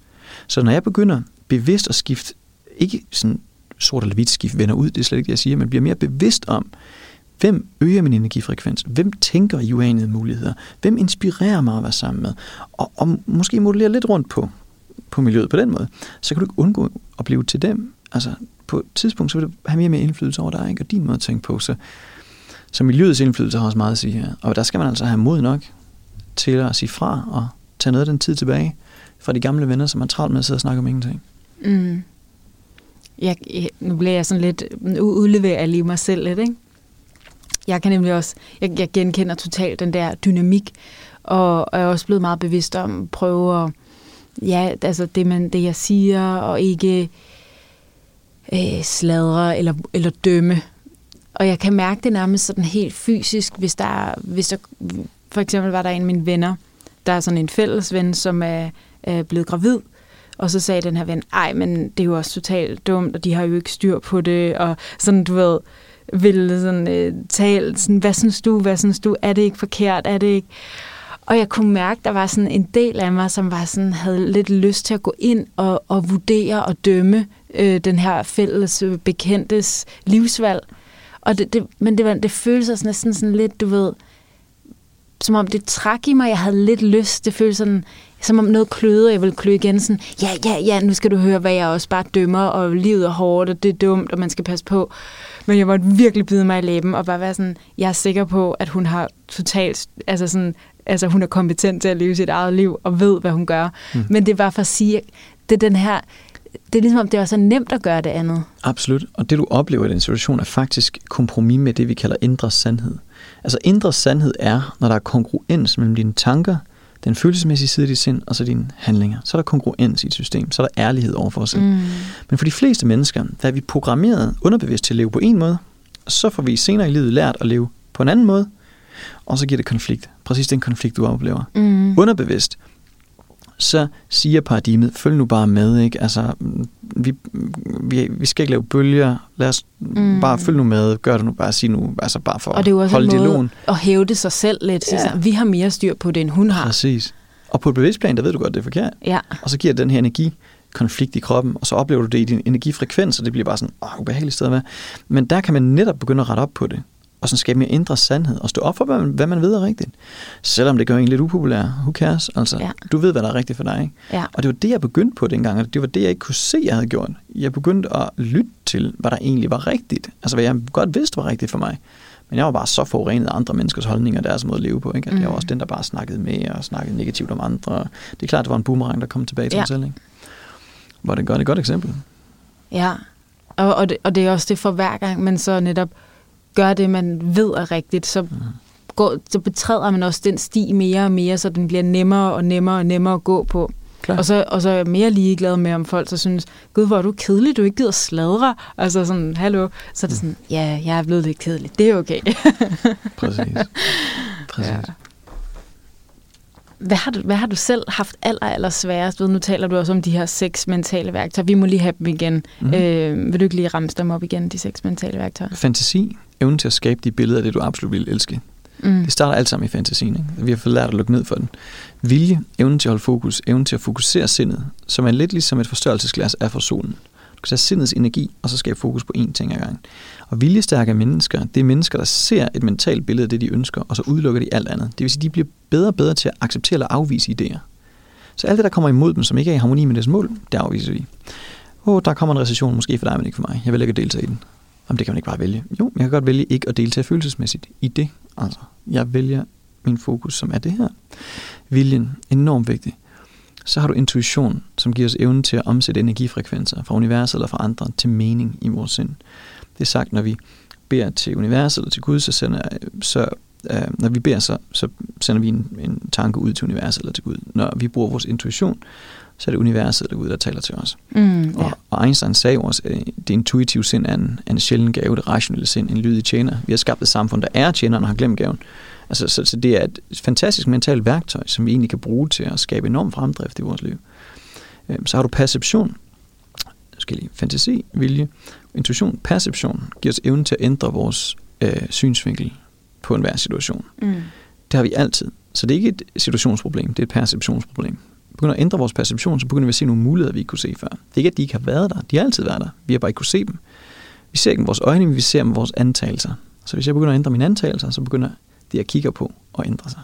Så når jeg begynder bevidst at skifte, ikke sådan sort eller hvidt skift vender ud, det er slet ikke det, jeg siger, men bliver mere bevidst om, hvem øger min energifrekvens? Hvem tænker i uanede muligheder? Hvem inspirerer mig at være sammen med? Og måske modellere lidt rundt på miljøet på den måde. Så kan du ikke undgå at blive til dem. Altså, på et tidspunkt, så vil du have mere og mere indflydelse over dig, ikke? Og din måde at tænke på. Så miljøets indflydelse har også meget at sige her. Og der skal man altså have mod nok til at sige fra og tage noget af den tid tilbage fra de gamle venner, som man travlt med at sidde og snakke om ingenting. Mm. Nu bliver jeg sådan lidt udleveret i mig selv lidt, ikke? Jeg kan nemlig også, jeg genkender totalt den der dynamik, og er også blevet meget bevidst om at prøve at, ja, altså det jeg siger, og ikke sladre eller dømme. Og jeg kan mærke det nærmest sådan helt fysisk, hvis der for eksempel var der en af mine venner, der er sådan en fælles ven, som er blevet gravid, og så sagde den her ven, ej, men det er jo også totalt dumt, og de har jo ikke styr på det, og sådan, du ved, ville sådan tale, sådan, hvad synes du, er det ikke forkert, er det ikke? Og jeg kunne mærke, der var sådan en del af mig, som var sådan, havde lidt lyst til at gå ind og vurdere og dømme den her fælles bekendtes livsvalg. Og det føles også næsten sådan lidt, du ved, som om det træk i mig, jeg havde lidt lyst, det føles sådan, som om noget kløder, jeg ville klø igen, sådan, ja, nu skal du høre, hvad jeg også bare dømmer, og livet er hårdt, og det er dumt, og man skal passe på. Men jeg måtte virkelig bide mig i læben, og bare være sådan, jeg er sikker på, at hun har totalt, altså hun er kompetent til at leve sit eget liv, og ved, hvad hun gør. Mm. Men det er bare for at sige, det er ligesom, om det også er nemt at gøre det andet. Absolut, og det du oplever i den situation, er faktisk kompromis med det, vi kalder indre sandhed. Altså indre sandhed er, når der er kongruens mellem dine tanker, den følelsesmæssige side af dit sind, og så dine handlinger. Så er der kongruens i et system, så er der ærlighed overfor os selv. Mm. Men for de fleste mennesker, der er vi programmeret underbevidst til at leve på en måde, og så får vi senere i livet lært at leve på en anden måde, og så giver det konflikt. Præcis den konflikt, du oplever. Mm. Underbevidst, så siger paradigmet, følg nu bare med, ikke? Altså, vi skal ikke lave bølger, lad os bare følge nu med, gør det nu, bare sige nu, altså bare for at holde dialogen. Og det er jo også en måde at hævde sig selv lidt, ja. Sådan, vi har mere styr på det, end hun har. Præcis. Og på et bevidst plan, der ved du godt, det er forkert. Ja. Og så giver den her energikonflikt i kroppen, og så oplever du det i din energifrekvens, og det bliver bare sådan, ubehageligt sted at være. Men der kan man netop begynde at rette op på det, og sådan skabe mere indre sandhed, og stå op for, hvad man ved er rigtigt. Selvom det gør en lidt upopulær, who cares? Altså, ja. Du ved, hvad der er rigtigt for dig, ikke? Ja. Og det var det, jeg begyndte på dengang, og det var det, jeg ikke kunne se, jeg havde gjort. Jeg begyndte at lytte til, hvad der egentlig var rigtigt. Altså, hvad jeg godt vidste var rigtigt for mig. Men jeg var bare så forurenet af andre menneskers holdninger, deres måde at leve på, ikke? At jeg var også den, der bare snakkede med, og snakkede negativt om andre. Det er klart, det var en boomerang, der kom tilbage til mig selv, ikke? Var det godt, et godt eksempel. Ja, og det er også det for hver gang, men så netop gør det, man ved er rigtigt, så betræder man også den sti mere og mere, så den bliver nemmere og nemmere at gå på. Og så er jeg mere ligeglad med, om folk så synes, gud, hvor er du kedelig, du ikke gider sladre. Altså sådan, hallo. Så er det sådan, ja, jeg er blevet lidt kedelig. Det er okay. Præcis. Ja. Hvad har du selv haft aller sværest ved? Nu taler du også om de her 6 mentale værktøjer. Vi må lige have dem igen. Vil du ikke lige ramse dem op igen, de 6 mentale værktøjer? Fantasi. Evnen til at skabe de billeder af det, du absolut vil elske. Det starter alt sammen i fantasien, ikke? Vi har fået lært at lukke ned for den. Vilje. Evnen til at holde fokus. Evnen til at fokusere sindet, som er lidt ligesom et forstørrelsesglas er for solen. Du kan tage sindets energi, og så skabe fokus på én ting ad gangen. Og viljestærke mennesker, det er mennesker, der ser et mentalt billede af det, de ønsker, og så udelukker de alt andet. Det vil sige, de bliver bedre og bedre til at acceptere eller afvise idéer. Så alt det, der kommer imod dem, som ikke er i harmoni med deres mål, det afviser vi. Der kommer en recession, måske for dig, men ikke for mig. Jeg vil ikke deltage i den. Jamen, det kan man ikke bare vælge. Jo, jeg kan godt vælge ikke at deltage følelsesmæssigt i det. Altså, jeg vælger min fokus, som er det her. Viljen, enormt vigtig. så har du intuition, som giver os evnen til at omsætte energifrekvenser fra universet eller fra andre til mening i vores sind. Det er sagt, når vi beder til universet eller til Gud, når vi beder, så sender vi en tanke ud til universet eller til Gud. Når vi bruger vores intuition, så er det universet eller Gud, der taler til os. Og Einstein sagde også, at det intuitive sind er en sjælden gave, det rationelle sind, en lydig tjener. Vi har skabt et samfund, der er tjeneren og har glemt gaven. Altså, så det er et fantastisk mentalt værktøj, som vi egentlig kan bruge til at skabe enorm fremdrift i vores liv. Så har du perception, fantasi, vilje, intuition, perception, giver os evnen til at ændre vores synsvinkel på enhver situation. Det har vi altid. Så det er ikke et situationsproblem, det er et perceptionsproblem. Begynder at ændre vores perception, så begynder vi at se nogle muligheder, vi ikke kunne se før. Det er ikke, at de ikke har været der. De har altid været der. Vi har bare ikke kunne se dem. Vi ser ikke med vores øjne, men vi ser med vores antagelser. Så hvis jeg begynder at ændre mine antagelser, så begynder det, jeg kigger på, at ændre sig.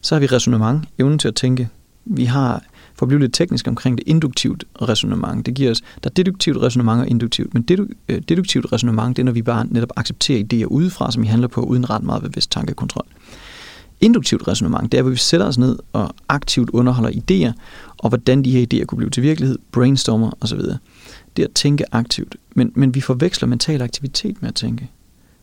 Så har vi ræsonnement, evnen til at tænke. Vi har, for at blive lidt teknisk omkring det, induktivt ræsonnement. Det giver os, der er deduktivt ræsonnement og induktivt. Men deduktivt ræsonnement, det er, når vi bare netop accepterer idéer udefra, som vi handler på, uden ret meget bevidst tankekontrol. Induktivt ræsonnement, det er, hvor vi sætter os ned og aktivt underholder idéer, og hvordan de her idéer kunne blive til virkelighed, brainstormer osv. Det er at tænke aktivt. Men vi forveksler mental aktivitet med at tænke.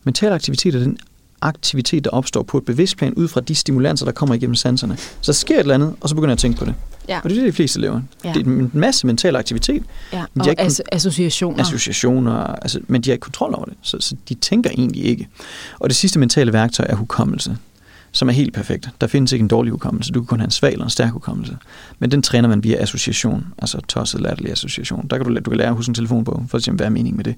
Mental aktivitet er den aktivitet, der opstår på et bevidst plan, ud fra de stimulanser, der kommer igennem sanserne. Så sker et eller andet, og så begynder jeg at tænke på det. Ja. Og det er det, de fleste lever. Ja. Det er en masse mental aktivitet. Ja. Og associationer. Associationer, men de har ikke kontrol over det, så de tænker egentlig ikke. Og det sidste mentale værktøj er hukommelse, som er helt perfekt. Der findes ikke en dårlig hukommelse. Du kan kun have en svag eller en stærk hukommelse. Men den træner man via association, altså tosset latterlig association. Der kan du lære at huske en telefonbog, for at sige, hvad er meningen med det?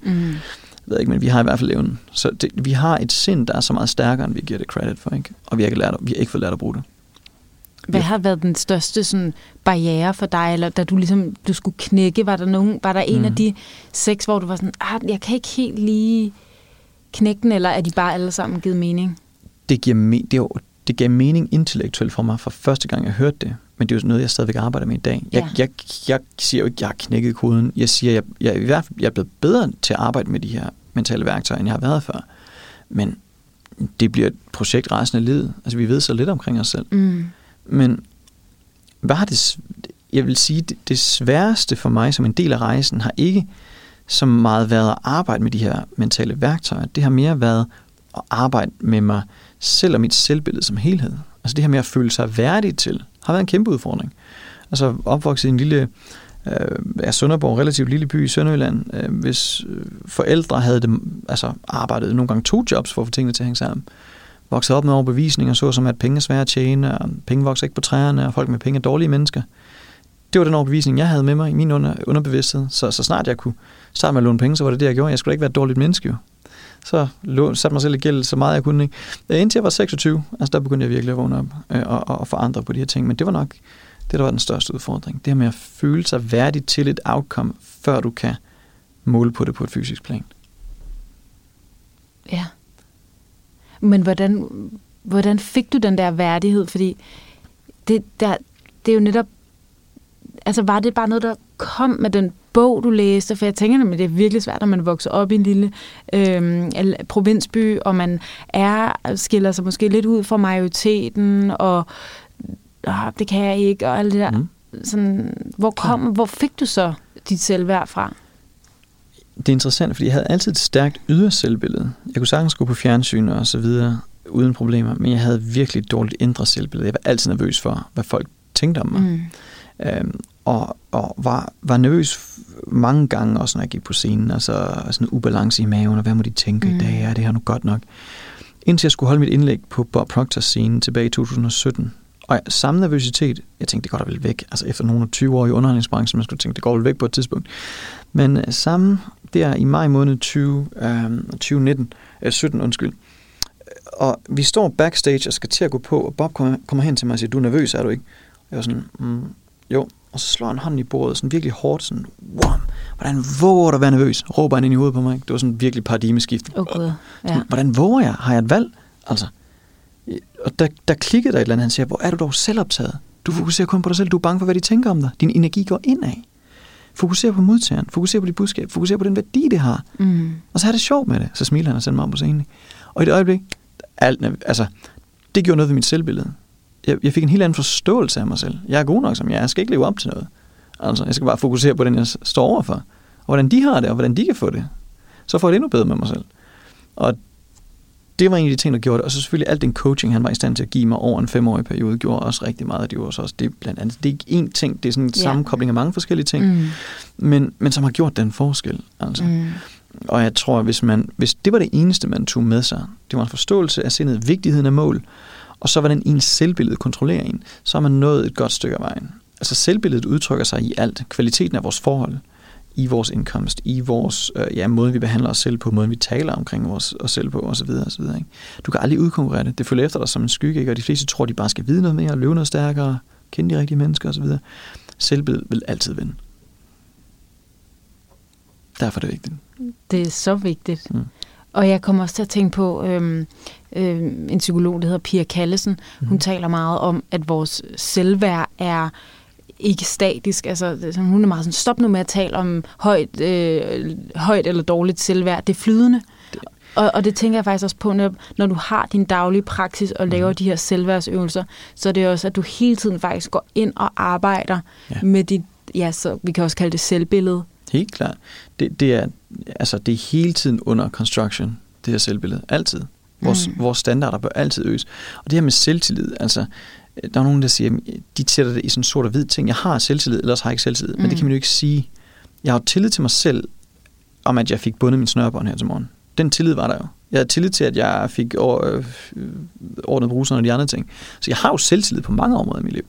Jeg ved ikke, men vi har i hvert fald evnen. Så vi har et sind, der er så meget stærkere, end vi giver det credit for, ikke? Og vi har ikke fået lært at bruge det. Hvad har været den største sådan, barriere for dig, eller da du skulle knække, var der en af de 6, hvor du var sådan, jeg kan ikke helt lige knække den, eller er de bare alle sammen givet mening? Det gav mening intellektuelt for mig fra første gang, jeg hørte det. Men det er jo noget, jeg stadigvæk arbejder med i dag. Jeg siger jo ikke, at jeg har knækket koden. Jeg siger, at jeg er blevet bedre til at arbejde med de her mentale værktøjer, end jeg har været før. Men det bliver et projekt resten af livet. Altså, vi ved så lidt omkring os selv. Men hvad har det... Jeg vil sige, det sværeste for mig som en del af rejsen har ikke så meget været at arbejde med de her mentale værktøjer. Det har mere været at arbejde med mig selv og mit selvbillede som helhed. Altså det her med at føle sig værdig til, har været en kæmpe udfordring. Altså opvokset i en lille, Sønderborg, relativt lille by i Sønderjylland, hvis forældre havde arbejdet nogle gange 2 jobs for at få tingene til at hænge sammen. Vokset op med overbevisninger, såsom at penge er svære at tjene, og penge vokser ikke på træerne, og folk med penge er dårlige mennesker. Det var den overbevisning, jeg havde med mig i min underbevidsthed. Så snart jeg kunne starte med at låne penge, så var det det, jeg gjorde. Jeg skulle da ikke være et dårligt menneske jo. Så satte mig selv i gæld så meget, jeg kunne ikke. Indtil jeg var 26, der begyndte jeg virkelig at vågne op og forandre på de her ting. Men det var nok det, der var den største udfordring. Det her med at føle sig værdig til et outcome, før du kan måle på det på et fysisk plan. Ja. Men hvordan fik du den der værdighed? Fordi det er jo netop... Altså var det bare noget, der kom med den bog, du læste? For jeg tænker, at det er virkelig svært, når man vokser op i en lille provinsby, og man skiller sig måske lidt ud fra majoriteten, og det kan jeg ikke, og alt det der. Sådan, hvor fik du så dit selvværd fra? Det er interessant, fordi jeg havde altid et stærkt ydre selvbillede. Jeg kunne sagtens gå på fjernsyn og så videre, uden problemer, men jeg havde virkelig et dårligt indre selvbillede. Jeg var altid nervøs for, hvad folk tænkte om mig. Og var nervøs mange gange også, når jeg gik på scenen, og sådan en ubalance i maven, og hvad må de tænke i dag, er det her nu godt nok? Indtil jeg skulle holde mit indlæg på Bob Proctors scene tilbage i 2017. Og samme nervøsitet, jeg tænkte, det går da vel væk, altså efter nogle 20 år i underholdningsbranchen, man skulle tænke, det går vel væk på et tidspunkt. Men samme der i maj måned 2017, og vi står backstage og skal til at gå på, og Bob kommer hen til mig og siger, du er nervøs, er du ikke? Jeg var sådan, jo, og så slår han hånden i bordet, sådan virkelig hårdt, sådan, wow, hvordan våger du at være nervøs? Råber han ind i hovedet på mig, ikke? Det var sådan virkelig paradigmeskift. Sådan, hvordan våger jeg? Har jeg et valg? Altså, og der klikkede der et eller andet, han siger, hvor er du dog selvoptaget? Du fokuserer kun på dig selv, du er bange for, hvad de tænker om dig. Din energi går indad. Fokuser på modtageren, fokuser på dit budskab, fokuser på den værdi, det har. Og så er det sjovt med det. Så smiler han og sender mig op på scenen. Og i det øjeblik, det gjorde noget ved mit selvbillede. jeg fik en helt anden forståelse af mig selv. Jeg er god nok, som jeg er. Jeg skal ikke leve op til noget. Altså, jeg skal bare fokusere på den, jeg står overfor. Og hvordan de har det, og hvordan de kan få det. Så får jeg det endnu bedre med mig selv. Og det var en af de ting, der gjorde det. Og så selvfølgelig alt den coaching, han var i stand til at give mig over en 5-årig periode, gjorde også rigtig meget af de år. Så også det, blandt andet, det er ikke én ting, det er sådan en sammenkobling af mange forskellige ting, men som har gjort den forskel. Altså. Og jeg tror, hvis det var det eneste, man tog med sig, det var en forståelse af sindet, vigtigheden af mål, og så hvordan ens selvbillede kontrollerer en, så har man nået et godt stykke af vejen. Altså selvbilledet udtrykker sig i alt. Kvaliteten af vores forhold, i vores indkomst, i vores måde, vi behandler os selv på, måden, vi taler omkring os selv på, osv. Ikke? Du kan aldrig udkonkurrere det. Det følger efter dig som en skygge, ikke? Og de fleste tror, de bare skal vide noget mere, løbe noget stærkere, kende de rigtige mennesker, osv. Selvbilledet vil altid vinde. Derfor er det vigtigt. Det er så vigtigt. Mm. Og jeg kommer også til at tænke på en psykolog, der hedder Pia Callesen. Hun taler meget om, at vores selvværd er ikke statisk. Altså, hun er meget sådan, stop nu med at tale om højt eller dårligt selvværd. Det er flydende. Og det tænker jeg faktisk også på, når du har din daglige praksis og laver de her selvværdsøvelser, så er det også, at du hele tiden faktisk går ind og arbejder med dit, så vi kan også kalde det selvbillede. Helt klart. Det er hele tiden under construction, det her selvbillede. Altid. Vores standarder bør altid øges. Og det her med selvtillid, altså, der er nogen, der siger, de sætter det i sådan sort og hvid ting. Jeg har selvtillid, ellers har jeg ikke selvtillid. Men det kan man jo ikke sige. Jeg har jo tillid til mig selv, om at jeg fik bundet min snørebånd her til morgen. Den tillid var der jo. Jeg havde tillid til, at jeg fik ordnet bruserne og de andre ting. Så jeg har jo selvtillid på mange områder i mit liv.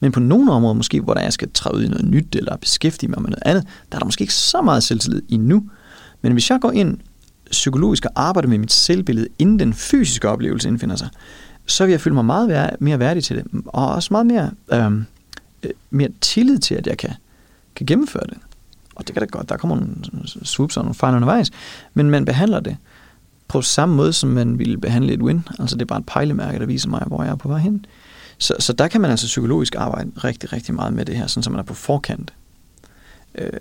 Men på nogle områder måske, hvor der jeg skal træde ud i noget nyt, eller beskæftige mig med noget andet, der er der måske ikke så meget selvtillid endnu. Men hvis jeg går ind psykologisk og arbejder med mit selvbillede, inden den fysiske oplevelse indfinder sig, så vil jeg føle mig meget mere værdig til det, og også meget mere tillid til, at jeg kan gennemføre det. Og det kan da godt, der kommer nogle swoops og nogle fejl undervejs, men man behandler det på samme måde, som man ville behandle et win. Altså det er bare et pejlemærke, der viser mig, hvor jeg er på vej hen. Så der kan man altså psykologisk arbejde rigtig, rigtig meget med det her, sådan så man er på forkant.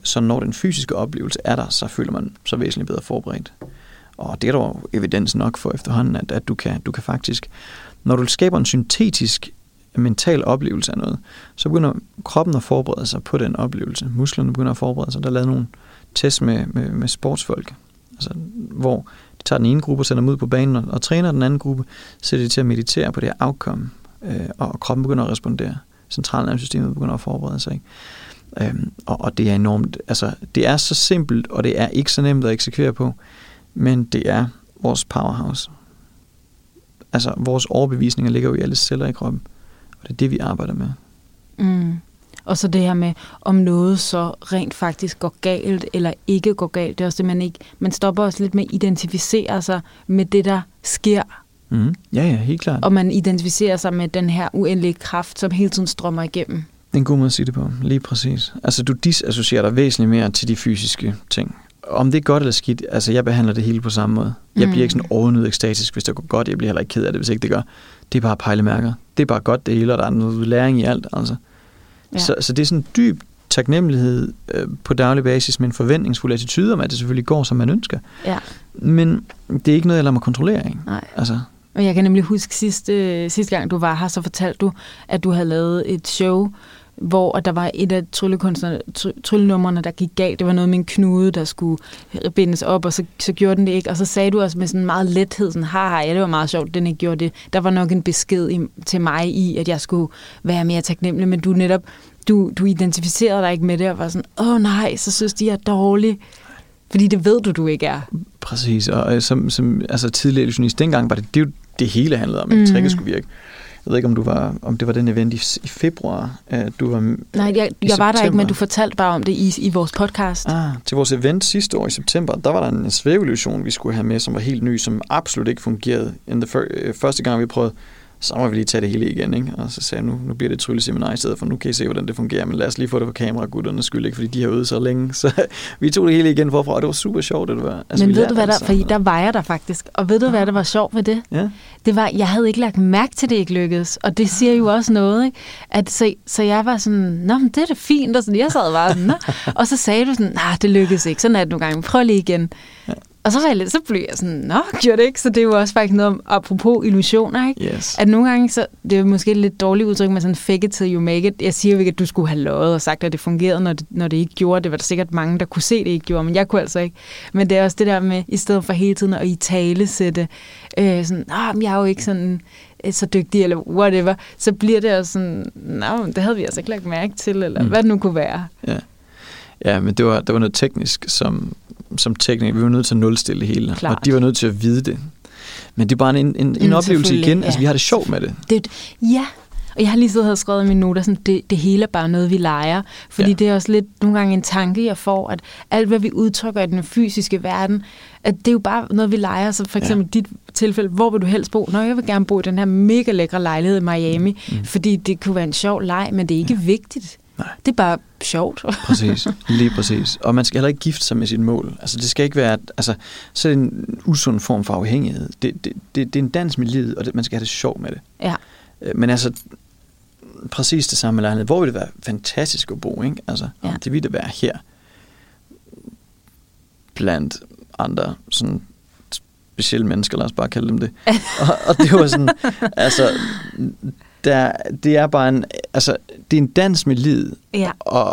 Så når den fysiske oplevelse er der, så føler man sig væsentligt bedre forberedt. Og det er der jo evidens nok for efterhånden, at du kan faktisk... Når du skaber en syntetisk mental oplevelse af noget, så begynder kroppen at forberede sig på den oplevelse. Musklerne begynder at forberede sig. Der er lavet nogle tests med sportsfolk, altså, hvor de tager den ene gruppe og sender dem ud på banen og træner, den anden gruppe sætter de til at meditere på det her outcome, og kroppen begynder at respondere. Centralnervesystemet begynder at forberede sig, ikke? Og det er enormt, altså det er så simpelt, og det er ikke så nemt at eksekvere på, men det er vores powerhouse. Altså vores overbevisninger ligger jo i alle celler i kroppen, og det er det, vi arbejder med. Og så det her med, om noget så rent faktisk går galt eller ikke går galt, det er også det, man stopper også lidt med at identificere sig med det, der sker. Ja, helt klart. Og man identificerer sig med den her uendelige kraft, som hele tiden strømmer igennem. Det er en god måde at sige det på, lige præcis. Altså du disassocierer dig væsentligt mere til de fysiske ting. Om det er godt eller skidt, altså jeg behandler det hele på samme måde. Jeg bliver ikke sådan overnydet ekstatisk, hvis det går godt. Jeg bliver heller ikke ked af det, hvis ikke det gør. Det er bare pejlemærker. Det er bare godt det hele, og der er noget læring i alt. Altså. Ja. Så det er sådan en dyb taknemmelighed på daglig basis, med en forventningsfuld attitude om, at det selvfølgelig går, som man ønsker. Ja. Men det er ikke noget, jeg lader mig kontrollere. Ikke? Nej. Altså. Og jeg kan nemlig huske sidste gang, du var her, så fortalte du, at du havde lavet et show, hvor der var et af tryllenumrene, der gik galt. Det var noget med en knude, der skulle bindes op, og så gjorde den det ikke. Og så sagde du også med sådan meget lethed, sådan, ja, det var meget sjovt, den ikke gjorde det. Der var nok en besked til mig i, at jeg skulle være mere taknemmelig, men du netop, du identificerede dig ikke med det, og var sådan, nej, så synes de, jeg er dårlig. Fordi det ved du ikke er. Præcis, og som tidligere illusionist, dengang var det det hele handlede om, at tricket skulle virke. Jeg ved ikke, om det var den event i februar, du var... Nej, jeg var der ikke, men du fortalte bare om det i vores podcast. Til vores event sidste år i september, der var der en svæveillusion, vi skulle have med, som var helt ny, som absolut ikke fungerede. Første gang, vi prøvede, så må vi lige tage det hele igen, ikke? Og så sagde jeg, nu bliver det et trylleseminar i stedet for, nu kan I se, hvordan det fungerer, men lad os lige få det på kamera, gutterne skyld, ikke? Fordi de har øvet så længe. Så vi tog det hele igen forfra, og det var super sjovt, det var. Altså, men ved du hvad der, fordi der var jeg der faktisk, og ved du hvad der var sjovt ved det? Ja. Det var, jeg havde ikke lagt mærke til, det ikke lykkedes, og det siger jo også noget, ikke? At så jeg var sådan, nå, men det er da fint, og sådan, jeg sad bare sådan, og så sagde du sådan, nej, det lykkedes ikke, sådan er det nogle gange, prøv lige igen. Ja. Og så var jeg lidt, så blev jeg sådan, nå, gjorde det ikke? Så det er jo også faktisk noget om, apropos illusioner, ikke? Yes. At nogle gange, så, det er måske et lidt dårligt udtryk, med sådan fake it till you make it. Jeg siger jo ikke, at du skulle have løjet og sagt, at det fungerede, når det ikke gjorde. Det var der sikkert mange, der kunne se, det ikke gjorde, men jeg kunne altså ikke. Men det er også det der med, i stedet for hele tiden at italesætte, sådan, men jeg er jo ikke sådan så dygtig, eller whatever, så bliver det også sådan, det havde vi altså ikke lagt mærke til, eller hvad det nu kunne være. Ja, men det var noget teknisk, som teknikere, vi var nødt til at nulstille det hele, klart. Og de var nødt til at vide det. Men det er bare en oplevelse igen, ja. Altså vi har det sjovt med det. Ja, og jeg har lige siddet og skrevet i mine noter, sådan, det hele er bare noget, vi leger, fordi det er også lidt nogle gange en tanke, jeg får, at alt hvad vi udtrykker i den fysiske verden, at det er jo bare noget, vi leger, så for eksempel dit tilfælde, hvor vil du helst bo? Nå, jeg vil gerne bo i den her mega lækre lejlighed i Miami, fordi det kunne være en sjov leg, men det er ikke vigtigt. Nej. Det er bare sjovt. Præcis, lige præcis. Og man skal heller ikke gifte sig med sit mål. Altså det skal ikke være, så er det en usund form for afhængighed. Det er en dans med livet, og man skal have det sjovt med det. Ja. Men altså, præcis det samme lejlighed. Hvor ville det være fantastisk at bo, ikke? Altså, det ville det være her. Blandt andre sådan specielle mennesker, lad os bare kalde dem det. og det var sådan, det er bare det er en dans med livet,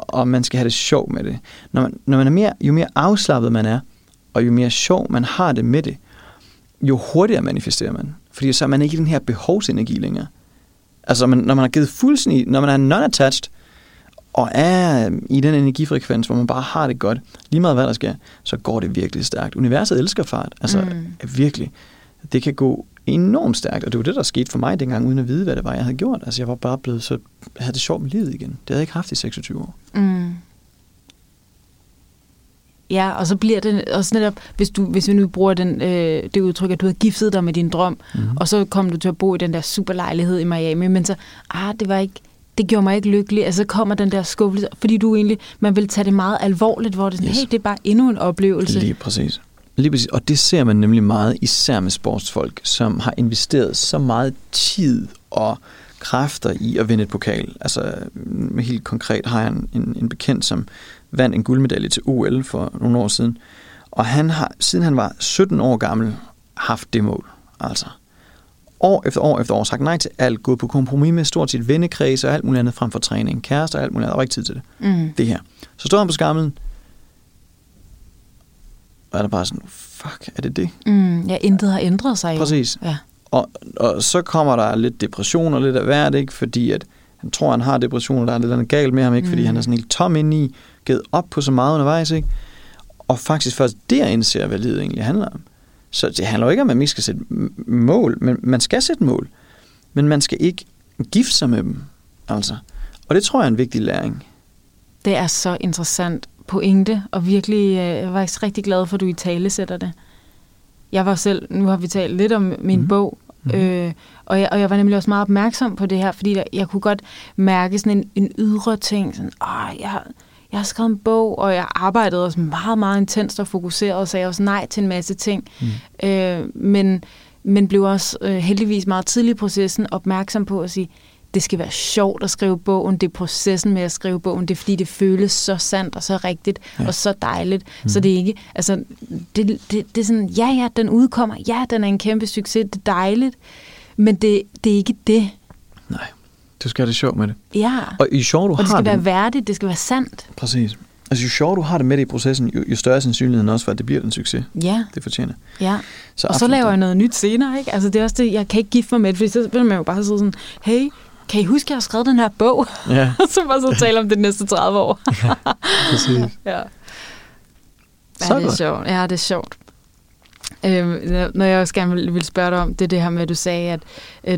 og man skal have det sjov med det. Når man er mere, jo mere afslappet man er, og jo mere sjov man har det med det, jo hurtigere manifesterer man. Fordi så er man ikke i den her behovsenergi længere. Altså når man har givet fuldstændig, når man er non-attached, og er i den energifrekvens, hvor man bare har det godt, lige meget hvad der sker, så går det virkelig stærkt. Universet elsker fart, virkelig. Det kan gå enormt stærkt, og det var det, der skete for mig dengang, uden at vide, hvad det var, jeg havde gjort. Altså, jeg var bare blevet så... Jeg havde det sjovt med livet igen. Det havde jeg ikke haft i 26 år. Mm. Ja, og så bliver det også netop, hvis vi nu bruger det udtryk, at du har giftet dig med din drøm, og så kom du til at bo i den der superlejlighed i Miami, men så, det var ikke... Det gjorde mig ikke lykkelig, altså kommer den der skuffelse, fordi du egentlig, man vil tage det meget alvorligt, hvor det er sådan, det er bare endnu en oplevelse. Lige præcis. Og det ser man nemlig meget, især med sportsfolk, som har investeret så meget tid og kræfter i at vinde et pokal. Altså helt konkret har jeg en bekendt, som vandt en guldmedalje til OL for nogle år siden, og han har, siden han var 17 år gammel, haft det mål, altså. År efter år sagt nej til alt, gået på kompromis med stort set vennekreds og alt muligt andet frem for træning, kærester og alt muligt andet, og ikke tid til det. Det her. Så stod han på skamlen, og er der bare sådan, fuck, er det? Intet har ændret sig. Præcis. Ja. Og så kommer der lidt depression og lidt af hvert, ikke? Fordi at han tror, han har depression, og der er lidt andet galt med ham, ikke? Fordi han er sådan helt tom indeni, givet op på så meget undervejs, ikke? Og faktisk først der indser, hvad livet egentlig handler om. Så det handler jo ikke om, at man ikke skal sætte mål, men man skal sætte mål. Men man skal ikke gifte sig med dem, altså. Og det tror jeg er en vigtig læring. Det er så interessant pointe, og virkelig, jeg var faktisk rigtig glad for, at du italesætter det. Jeg var selv, nu har vi talt lidt om min bog, og jeg var nemlig også meget opmærksom på det her, fordi jeg kunne godt mærke sådan en ydre ting, sådan, jeg har skrevet en bog, og jeg arbejdede også meget, meget intenst og fokuseret, så jeg også nej til en masse ting. Men blev også heldigvis meget tidlig i processen opmærksom på at sige, det skal være sjovt at skrive bogen, det er processen med at skrive bogen, det er fordi, det føles så sandt og så rigtigt og så dejligt. Så det er ikke, det er sådan, den udkommer, den er en kæmpe succes, det er dejligt, men det er ikke det. Nej. Du skal have det sjovt med det. Ja, og jo sjovere du har det, skal være værdigt, det skal være sandt. Præcis. Altså jo sjovere du har det med det i processen, jo større sandsynligheden også for, at det bliver en succes. Ja. Det fortjener. Ja. Så laver jeg noget nyt senere, ikke? Altså det er også det, jeg kan ikke gifte mig med det, fordi så vil man jo bare sidde sådan, hey, kan I huske, at jeg har skrevet den her bog? Ja. Og så bare tale om det de næste 30 år. Ja, præcis. Ja. Så det er sjovt. Ja, det er sjovt. Når jeg også gerne vil spørge dig om, det er det her med, at du sagde, at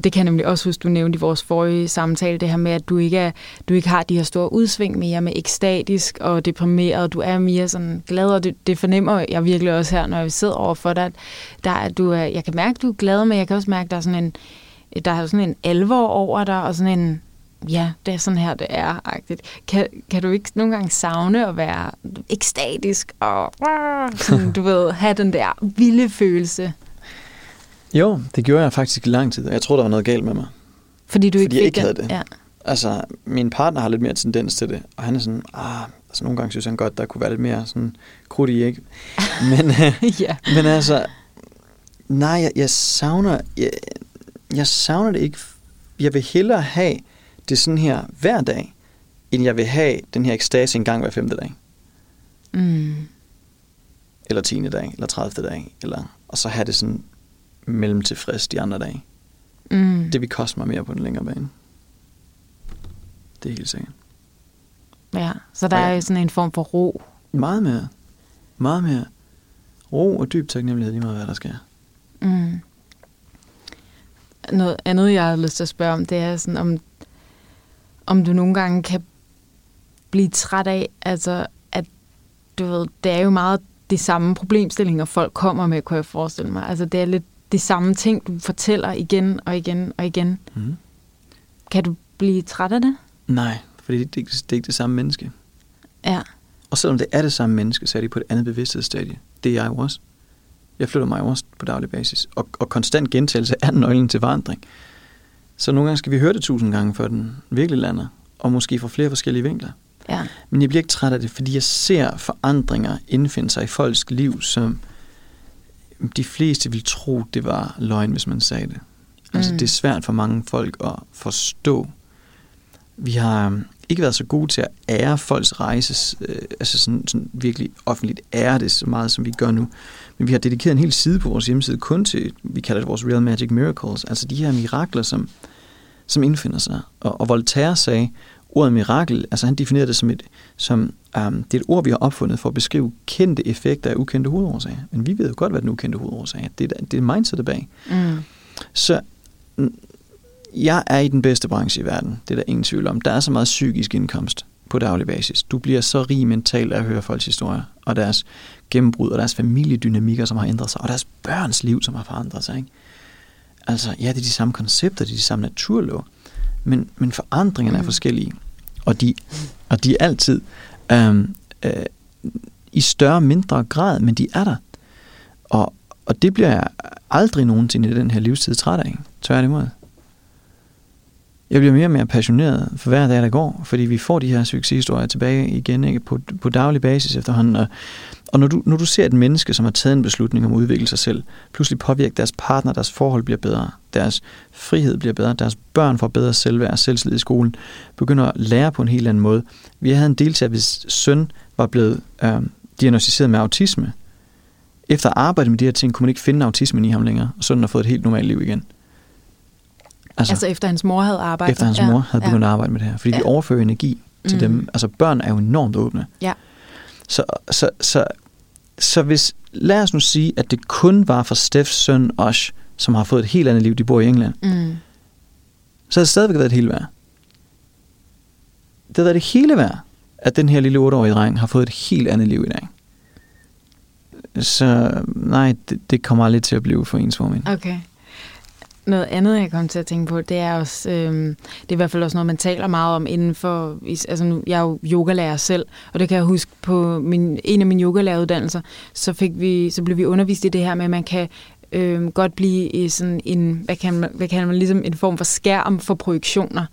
det kan jeg nemlig også huske, du nævnte i vores forrige samtale, det her med, at du ikke har de her store udsving mere med ekstatisk og deprimeret, du er mere sådan glad, og det fornemmer jeg virkelig også her, når vi sidder overfor dig, jeg kan mærke, at du er glad, men jeg kan også mærke, at der er sådan en alvor over dig, og sådan en, det er sådan her, det er-agtigt. Kan du ikke nogle gange savne at være ekstatisk og sådan, du ved, have den der vilde følelse? Jo, det gjorde jeg faktisk i lang tid, og jeg troede, der var noget galt med mig. Fordi jeg ikke havde det. Ja. Altså, min partner har lidt mere tendens til det, og han er sådan, Altså, nogle gange synes han godt, der kunne være lidt mere sådan krudt i, ikke? Men, yeah. Men altså, nej, jeg savner det ikke. Jeg vil hellere have det sådan her hver dag, end jeg vil have den her ekstase en gang hver 5. dag. Mm. Eller 10. dag, eller 30. dag, eller, og så have det sådan mellem tilfreds de andre dage. Mm. Det vil koste mig mere på den længere bane. Det er helt sikkert. Ja, så der er jo sådan en form for ro. Meget mere. Meget mere. Ro og dyb taknemmelighed, lige meget hvad der sker. Mm. Noget andet, jeg har lyst til at spørge om, det er sådan, om du nogle gange kan blive træt af, altså, at du ved, det er jo meget de samme problemstillinger, folk kommer med, kunne jeg forestille mig. Altså, det er lidt de samme ting, du fortæller igen og igen og igen. Mm. Kan du blive træt af det? Nej, fordi det er ikke det samme menneske. Ja. Og selvom det er det samme menneske, så er det på et andet bevidsthedsstadie. Det er jeg jo også. Jeg flytter mig også på daglig basis. Og konstant gentagelse er nøglen til forandring. Så nogle gange skal vi høre det 1000 gange, før den virkelig lander. Og måske fra flere forskellige vinkler. Ja. Men jeg bliver ikke træt af det, fordi jeg ser forandringer indfinde sig i folks liv, som de fleste ville tro, det var løgn, hvis man sagde det. Altså, det er svært for mange folk at forstå. Vi har ikke været så gode til at ære folks rejse, altså sådan virkelig offentligt ære det så meget, som vi gør nu. Men vi har dedikeret en hel side på vores hjemmeside kun til, vi kalder det vores Real Magic Miracles, altså de her mirakler, som indfinder sig. Og Voltaire sagde, ordet mirakel, altså han definerede det det er et ord, vi har opfundet for at beskrive kendte effekter af ukendte hovedårsager. Men vi ved jo godt, hvad den ukendte hovedårsag er. Det er mindsetet bag. Mm. Så jeg er i den bedste branche i verden. Det er der ingen tvivl om. Der er så meget psykisk indkomst på daglig basis. Du bliver så rig mentalt af at høre folks historier, og deres gennembrud, og deres familiedynamikker, som har ændret sig, og deres børns liv, som har forandret sig. Ikke? Altså, ja, det er de samme koncepter, det er de samme naturlov, men forandringerne er forskellige, og de er altid i større og mindre grad, men de er der. Og det bliver jeg aldrig nogensinde i den her livstid træt af. Tværtimod. Jeg bliver mere og mere passioneret for hver dag, der går, fordi vi får de her succeshistorier tilbage igen, ikke? På daglig basis efterhånden. Og når du ser et menneske, som har taget en beslutning om at udvikle sig selv, pludselig påvirker deres partner, deres forhold bliver bedre, deres frihed bliver bedre, deres børn får bedre selvværd og selvtillid i skolen, begynder at lære på en helt anden måde. Vi havde en deltager, hvis søn var blevet diagnosticeret med autisme. Efter at arbejde med de her ting, kunne man ikke finde autismen i ham længere, og sønnen har fået et helt normalt liv igen. Altså efter hans mor havde arbejdet? Efter hans mor havde begyndt at arbejde med det her, fordi de overfører energi til dem. Altså børn er jo enormt åbne. Ja. Så hvis, lad os nu sige, at det kun var for Steffs søn Osh, som har fået et helt andet liv, de bor i England, så havde det stadigvæk været et hele værd. Det havde været det hele værd, at den her lille 8-årige dreng har fået et helt andet liv i dag. Så nej, det kommer aldrig til at blive for ens formen. Okay. Noget andet, jeg kom til at tænke på, det er også, det er i hvert fald også noget, man taler meget om inden for, altså nu, jeg er jo yogalærer selv, og det kan jeg huske på en af mine yogalæreruddannelser, så blev vi undervist i det her med, at man kan godt blive sådan en, hvad kan man ligesom en form for skærm for projektioner,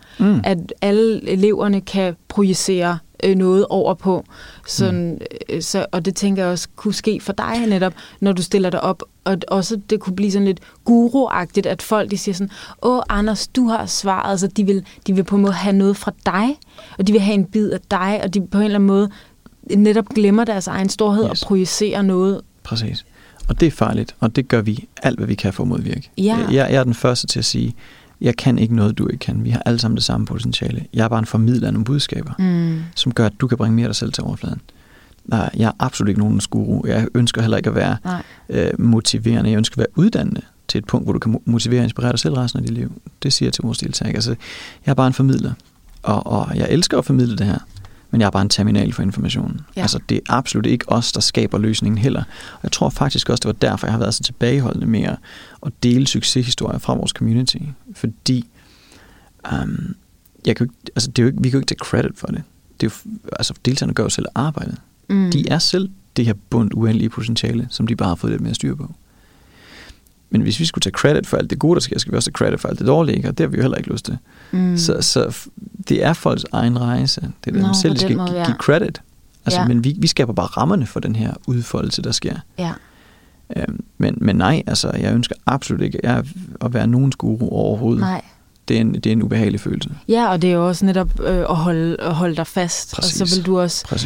at alle eleverne kan projicere noget over på. Sådan, så, og det tænker jeg også kunne ske for dig netop, når du stiller dig op. Og også det kunne blive sådan lidt guru-agtigt, at folk de siger sådan, åh Anders, du har svaret, så de vil på en måde have noget fra dig, og de vil have en bid af dig, og de på en eller anden måde netop glemmer deres egen storhed og projicerer noget. Præcis. Og det er farligt, og det gør vi alt, hvad vi kan for at modvirke. Ja. Jeg er den første til at sige, jeg kan ikke noget, du ikke kan. Vi har alle sammen det samme potentiale. Jeg er bare en formidler af nogle budskaber, som gør, at du kan bringe mere af dig selv til overfladen. Nej, jeg er absolut ikke nogen guru. Jeg ønsker heller ikke at være motiverende. Jeg ønsker at være uddannende til et punkt, hvor du kan motivere og inspirere dig selv resten af dit liv. Det siger jeg til vores deltagere. Altså, jeg er bare en formidler, og jeg elsker at formidle det her, men jeg er bare en terminal for informationen. Ja. Altså, det er absolut ikke os, der skaber løsningen heller. Og jeg tror faktisk også, det var derfor, jeg har været så tilbageholdende med at dele succeshistorier fra vores community. Fordi vi kan jo ikke tage credit for det. Altså, deltagerne gør jo selv arbejdet. De er selv det her bundt uendelige potentiale, som de bare har fået lidt mere styr på. Men hvis vi skulle tage credit for alt det gode, der sker, skal vi også tage credit for alt det dårlige, og det har vi jo heller ikke lyst til. Så det er folks egen rejse. Det er dem selv, der skal give credit. Altså, men vi skaber bare rammerne for den her udfoldelse, der sker. Ja. Men nej, altså, jeg ønsker absolut ikke at være nogens guru overhovedet. Nej. Det er en ubehagelig følelse. Ja, og det er jo også netop at holde dig fast. Præcis. Og så vil du også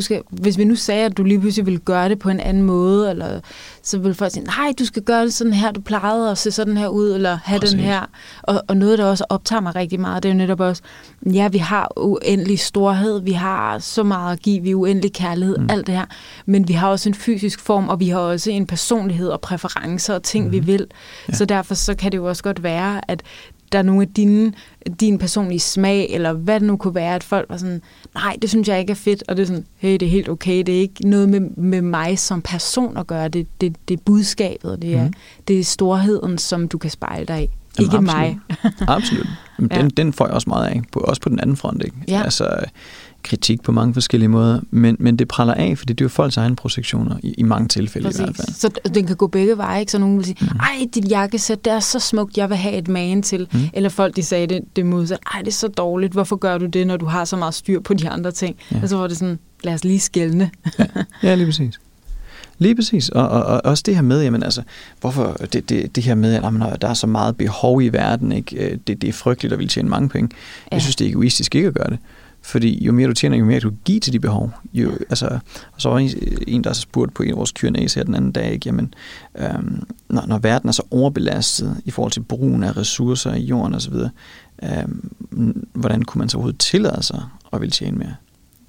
sige, hvis vi nu sagde, at du lige pludselig ville gøre det på en anden måde, eller så vil folk sige, nej, du skal gøre det sådan her, du plejede at se sådan her ud, eller have den her. Og noget, der også optager mig rigtig meget, det er jo netop også, ja, vi har uendelig storhed, vi har så meget at give, vi har uendelig kærlighed, alt det her, men vi har også en fysisk form, og vi har også en personlighed og præferencer og ting, vi vil. Ja. Så derfor så kan det jo også godt være, at der er nogle af din personlige smag, eller hvad det nu kunne være, at folk var sådan, nej, det synes jeg ikke er fedt, og det er sådan, hey, det er helt okay, det er ikke noget med mig som person at gøre, det er budskabet, og det er storheden, som du kan spejle dig i. Jamen, ikke absolut. Mig. Absolut. Jamen, den får jeg også meget af, også på den anden front, ikke? Ja. Altså, kritik på mange forskellige måder, men det praller af, fordi det er jo folks egne projektioner, i mange tilfælde. Præcis. I hvert fald. Så den kan gå begge veje, ikke? Så nogen vil sige, ej, dit jakkesæt, det er så smukt, jeg vil have et magen til. Eller folk, de sagde det modsatte, ej, det er så dårligt, hvorfor gør du det, når du har så meget styr på de andre ting? Ja. Og så var det sådan, lad os lige skelne. Ja, lige præcis. Lige præcis, og også det her med, jamen altså, hvorfor det her med, at jamen, der er så meget behov i verden, ikke? Det er frygteligt at ville tjene mange penge. Ja. Jeg synes, det er egoistisk ikke at gøre det. Fordi jo mere du tjener, jo mere du giver til de behov. Og så var en, der så spurgte på en af vores Q&A's her den anden dag, ikke? Jamen, når verden er så overbelastet i forhold til brugen af ressourcer i jorden osv., hvordan kunne man så overhovedet tillade sig at ville tjene mere?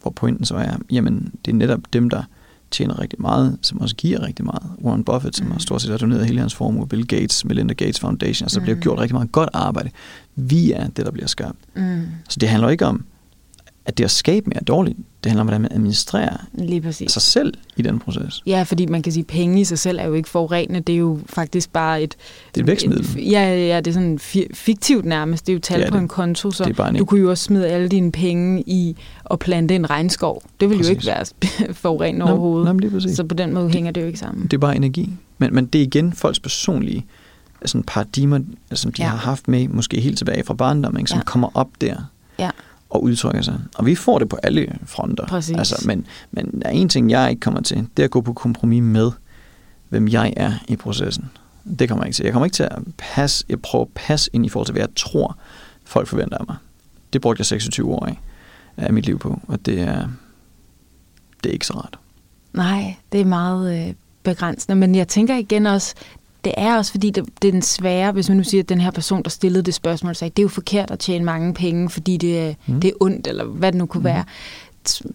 Hvor pointen så er, jamen det er netop dem, der tjener rigtig meget, som også giver rigtig meget. Warren Buffett, som har stort set doneret hele hans formue, Bill Gates, Melinda Gates Foundation, altså der bliver gjort rigtig meget godt arbejde via det, der bliver skabt. Så det handler ikke om, at det at skabe mere dårligt, det handler om, hvordan man administrerer sig selv i den proces. Ja, fordi man kan sige, at penge i sig selv er jo ikke forurenende. Det er jo faktisk bare et vækstmiddel. Det er sådan fiktivt nærmest. Det er jo tal på en konto, så du kunne jo også smide alle dine penge i og plante en regnskov. Det ville jo ikke være forurenende overhovedet. Så på den måde hænger det jo ikke sammen. Det er bare energi. Men det er igen folks personlige sådan paradigmer, som de har haft med, måske helt tilbage fra barndommen, som kommer op der. Ja. Og udtrykker sig. Og vi får det på alle fronter. Præcis. Altså, men der er en ting, jeg ikke kommer til, det er at gå på kompromis med, hvem jeg er i processen. Det kommer jeg ikke til. Jeg kommer ikke til at prøve at passe ind i forhold til, hvad jeg tror, folk forventer af mig. Det brugte jeg 26 år af mit liv på, og det er ikke så rart. Nej, det er meget begrænsende, men jeg tænker igen også, det er også fordi, det er den svære, hvis man nu siger, at den her person, der stillede det spørgsmål, sagde, det er jo forkert at tjene mange penge, fordi det er ondt, eller hvad det nu kunne være.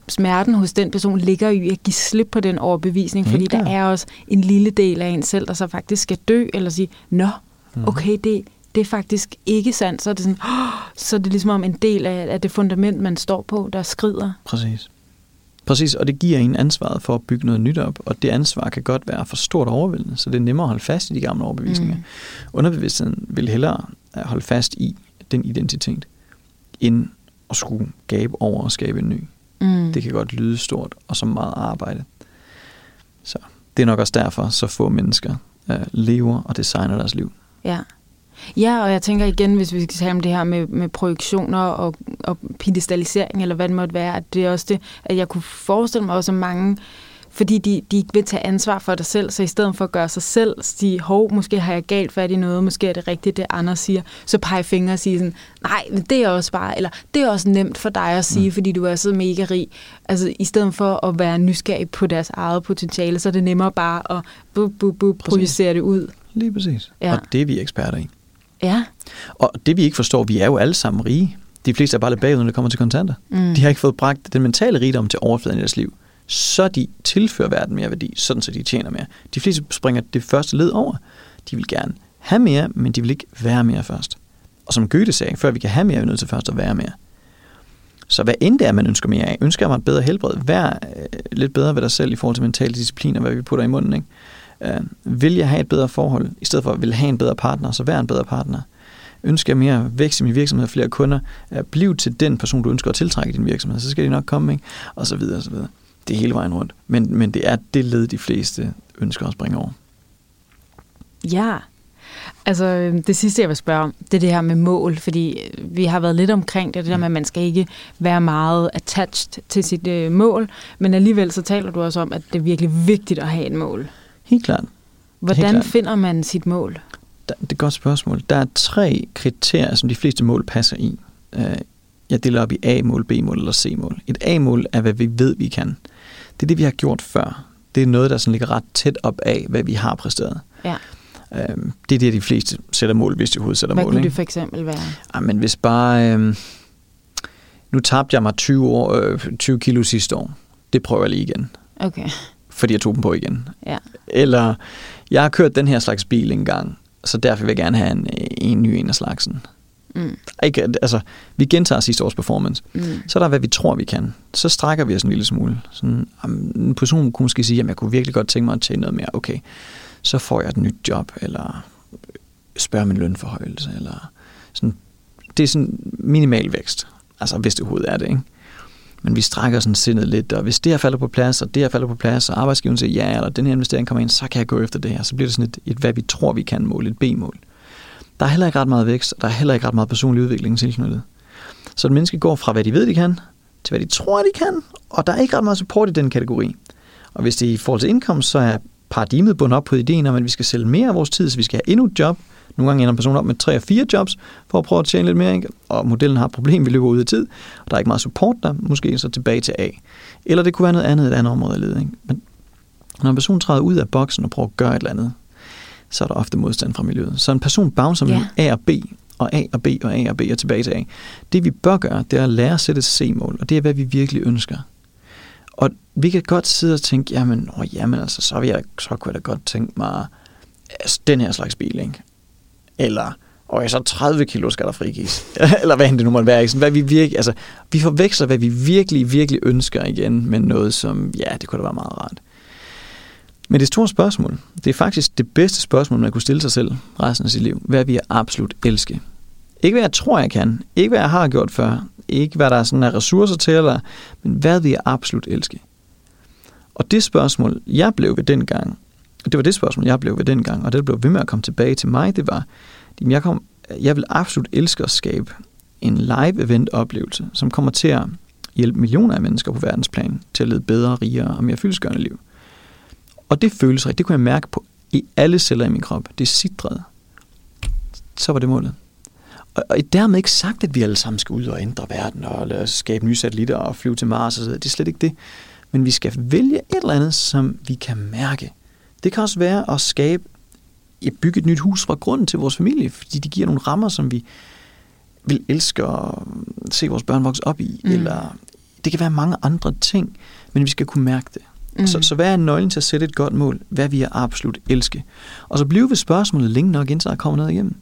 Smerten hos den person ligger jo i at give slip på den overbevisning, fordi der er også en lille del af en selv, der så faktisk skal dø, eller sige, nå, okay, det er faktisk ikke sandt. Så er det sådan, så er det ligesom om en del af det fundament, man står på, der skrider. Præcis. Præcis, og det giver en ansvaret for at bygge noget nyt op, og det ansvar kan godt være for stort overvældende, så det er nemmere at holde fast i de gamle overbevisninger. Underbevidstheden vil hellere holde fast i den identitet, end at skulle gabe over og skabe en ny. Det kan godt lyde stort, og så meget arbejde. Så det er nok også derfor, så få mennesker lever og designer deres liv. Ja. Ja, og jeg tænker igen, hvis vi skal tale om det her med projektioner og pedestalisering, eller hvad det måtte være, at det er også det, at jeg kunne forestille mig også mange, fordi de ikke vil tage ansvar for dig selv, så i stedet for at gøre sig selv, sige, hov, måske har jeg galt fat i noget, måske er det rigtigt, det Anders siger, så pege fingre og sige sådan, nej, men det er også bare, eller det er også nemt for dig at sige, fordi du er så mega rig. Altså, i stedet for at være nysgerrig på deres eget potentiale, så er det nemmere bare at projicere det ud. Lige præcis. Ja. Og det er vi eksperter i. Ja. Og det vi ikke forstår, vi er jo alle sammen rige. De fleste er bare lidt bagud, når det kommer til kontanter. De har ikke fået bragt den mentale rigdom til overfladen i deres liv, så de tilfører verden mere værdi, sådan så de tjener mere. De fleste springer det første led over. De vil gerne have mere, men de vil ikke være mere først. Og som Goethe sagde, før vi kan have mere, er vi nødt til først at være mere. Så hvad end det er, man ønsker mere af? Ønsker man et bedre helbred? Vær lidt bedre ved dig selv i forhold til mentale discipliner, hvad vi putter i munden, ikke? Vil jeg have et bedre forhold, i stedet for at vil have en bedre partner, så vær en bedre partner. Ønsker jeg mere vækst i min virksomhed, flere kunder, bliv til den person, du ønsker at tiltrække din virksomhed, så skal de nok komme, ikke? Og så videre, og så videre. Det er hele vejen rundt. Men det er det led, de fleste ønsker at springe over. Ja, Altså, det sidste, jeg vil spørge om, det er det her med mål, fordi vi har været lidt omkring det, det der med, at man skal ikke være meget attached til sit mål, men alligevel så taler du også om, at det er virkelig vigtigt at have et mål. Helt klart. Hvordan finder man sit mål? Det er et godt spørgsmål. Der er 3 kriterier, som de fleste mål passer i. Jeg deler op i A-mål, B-mål eller C-mål. Et A-mål er, hvad vi ved, vi kan. Det er det, vi har gjort før. Det er noget, der sådan ligger ret tæt op af, hvad vi har præsteret. Ja. Det er det, de fleste sætter mål, hvis de overhovedet sætter mål. Hvad kunne det for eksempel være? Jamen, hvis bare... nu tabte jeg mig 20 kilo sidste år. Det prøver jeg lige igen. Okay. Fordi jeg tog dem på igen. Ja. Eller, jeg har kørt den her slags bil engang, så derfor vil jeg gerne have en ny en af slagsen. Mm. Ikke, altså, vi gentager sidste års performance. Mm. Så er der, hvad vi tror, vi kan. Så strækker vi os en lille smule. Sådan, en person kunne måske sige, at jeg kunne virkelig godt tænke mig at tjene noget mere. Okay, så får jeg et nyt job, eller spørger om en lønforhøjelse, eller sådan. Det er sådan minimal vækst. Altså, hvis det overhovedet er det, ikke? Men vi strækker sådan sindet lidt, og hvis det her falder på plads, og det her falder på plads, og arbejdsgiveren siger ja, eller den her investering kommer ind, så kan jeg gå efter det her. Så bliver det sådan et hvad vi tror, vi kan mål, et B-mål. Der er heller ikke ret meget vækst, og der er heller ikke ret meget personlig udvikling tilknyttet. Så et menneske går fra, hvad de ved, de kan, til hvad de tror, de kan, og der er ikke ret meget support i den kategori. Og hvis det er i forhold til indkomst, så er paradigmet bundet op på ideen om, at vi skal sælge mere af vores tid, så vi skal have endnu et job. Nogle gange ender en person op med 3 og 4 jobs, for at prøve at tjene lidt mere, ikke? Og modellen har et problem, vi løber ud af tid, og der er ikke meget support der, måske så tilbage til A. Eller det kunne være noget andet, et andet område af ledning. Men når en person træder ud af boksen og prøver at gøre et eller andet, så er der ofte modstand fra miljøet. Så en person bouncer mellem A og B, og A og B, og A og B, og tilbage til A. Det vi bør gøre, det er at lære at sætte C-mål, og det er, hvad vi virkelig ønsker. Og vi kan godt sidde og tænke, så kunne jeg da godt tænke mig den her slags bil, ikke? Eller, så 30 kilo skal der frigives. Eller hvad end det nu måtte være. Ikke? Sådan, hvad vi virkelig, altså, vi forveksler, hvad vi virkelig, virkelig ønsker igen, med noget som, det kunne da være meget rart. Men det store spørgsmål, det er faktisk det bedste spørgsmål, man kunne stille sig selv resten af sit liv. Hvad vil jeg absolut elske? Ikke hvad jeg tror, jeg kan. Ikke hvad jeg har gjort før. Ikke hvad der er sådan af ressourcer til, eller, men hvad vil jeg absolut elske? Og det spørgsmål, jeg blev ved dengang, og det blev ved med at komme tilbage til mig, det var, at jeg vil absolut elske at skabe en live-event-oplevelse, som kommer til at hjælpe millioner af mennesker på verdensplan til at leve bedre, rigere og mere fyldestgørende liv. Og det føles rigtigt, det kunne jeg mærke på i alle celler i min krop. Det sidrede. Så var det målet. Og dermed ikke sagt, at vi alle sammen skal ud og ændre verden og skabe nye satellitter og flyve til Mars og så videre. Det er slet ikke det. Men vi skal vælge et eller andet, som vi kan mærke. Det kan også være at bygge et nyt hus fra grunden til vores familie, fordi det giver nogle rammer, som vi vil elske at se vores børn vokse op i. Mm. Eller det kan være mange andre ting, men vi skal kunne mærke det. Mm. Så hvad er nøglen til at sætte et godt mål? Hvad vi er absolut elske? Og så bliver vi spørgsmålet længe nok, indtil der kommer noget igennem.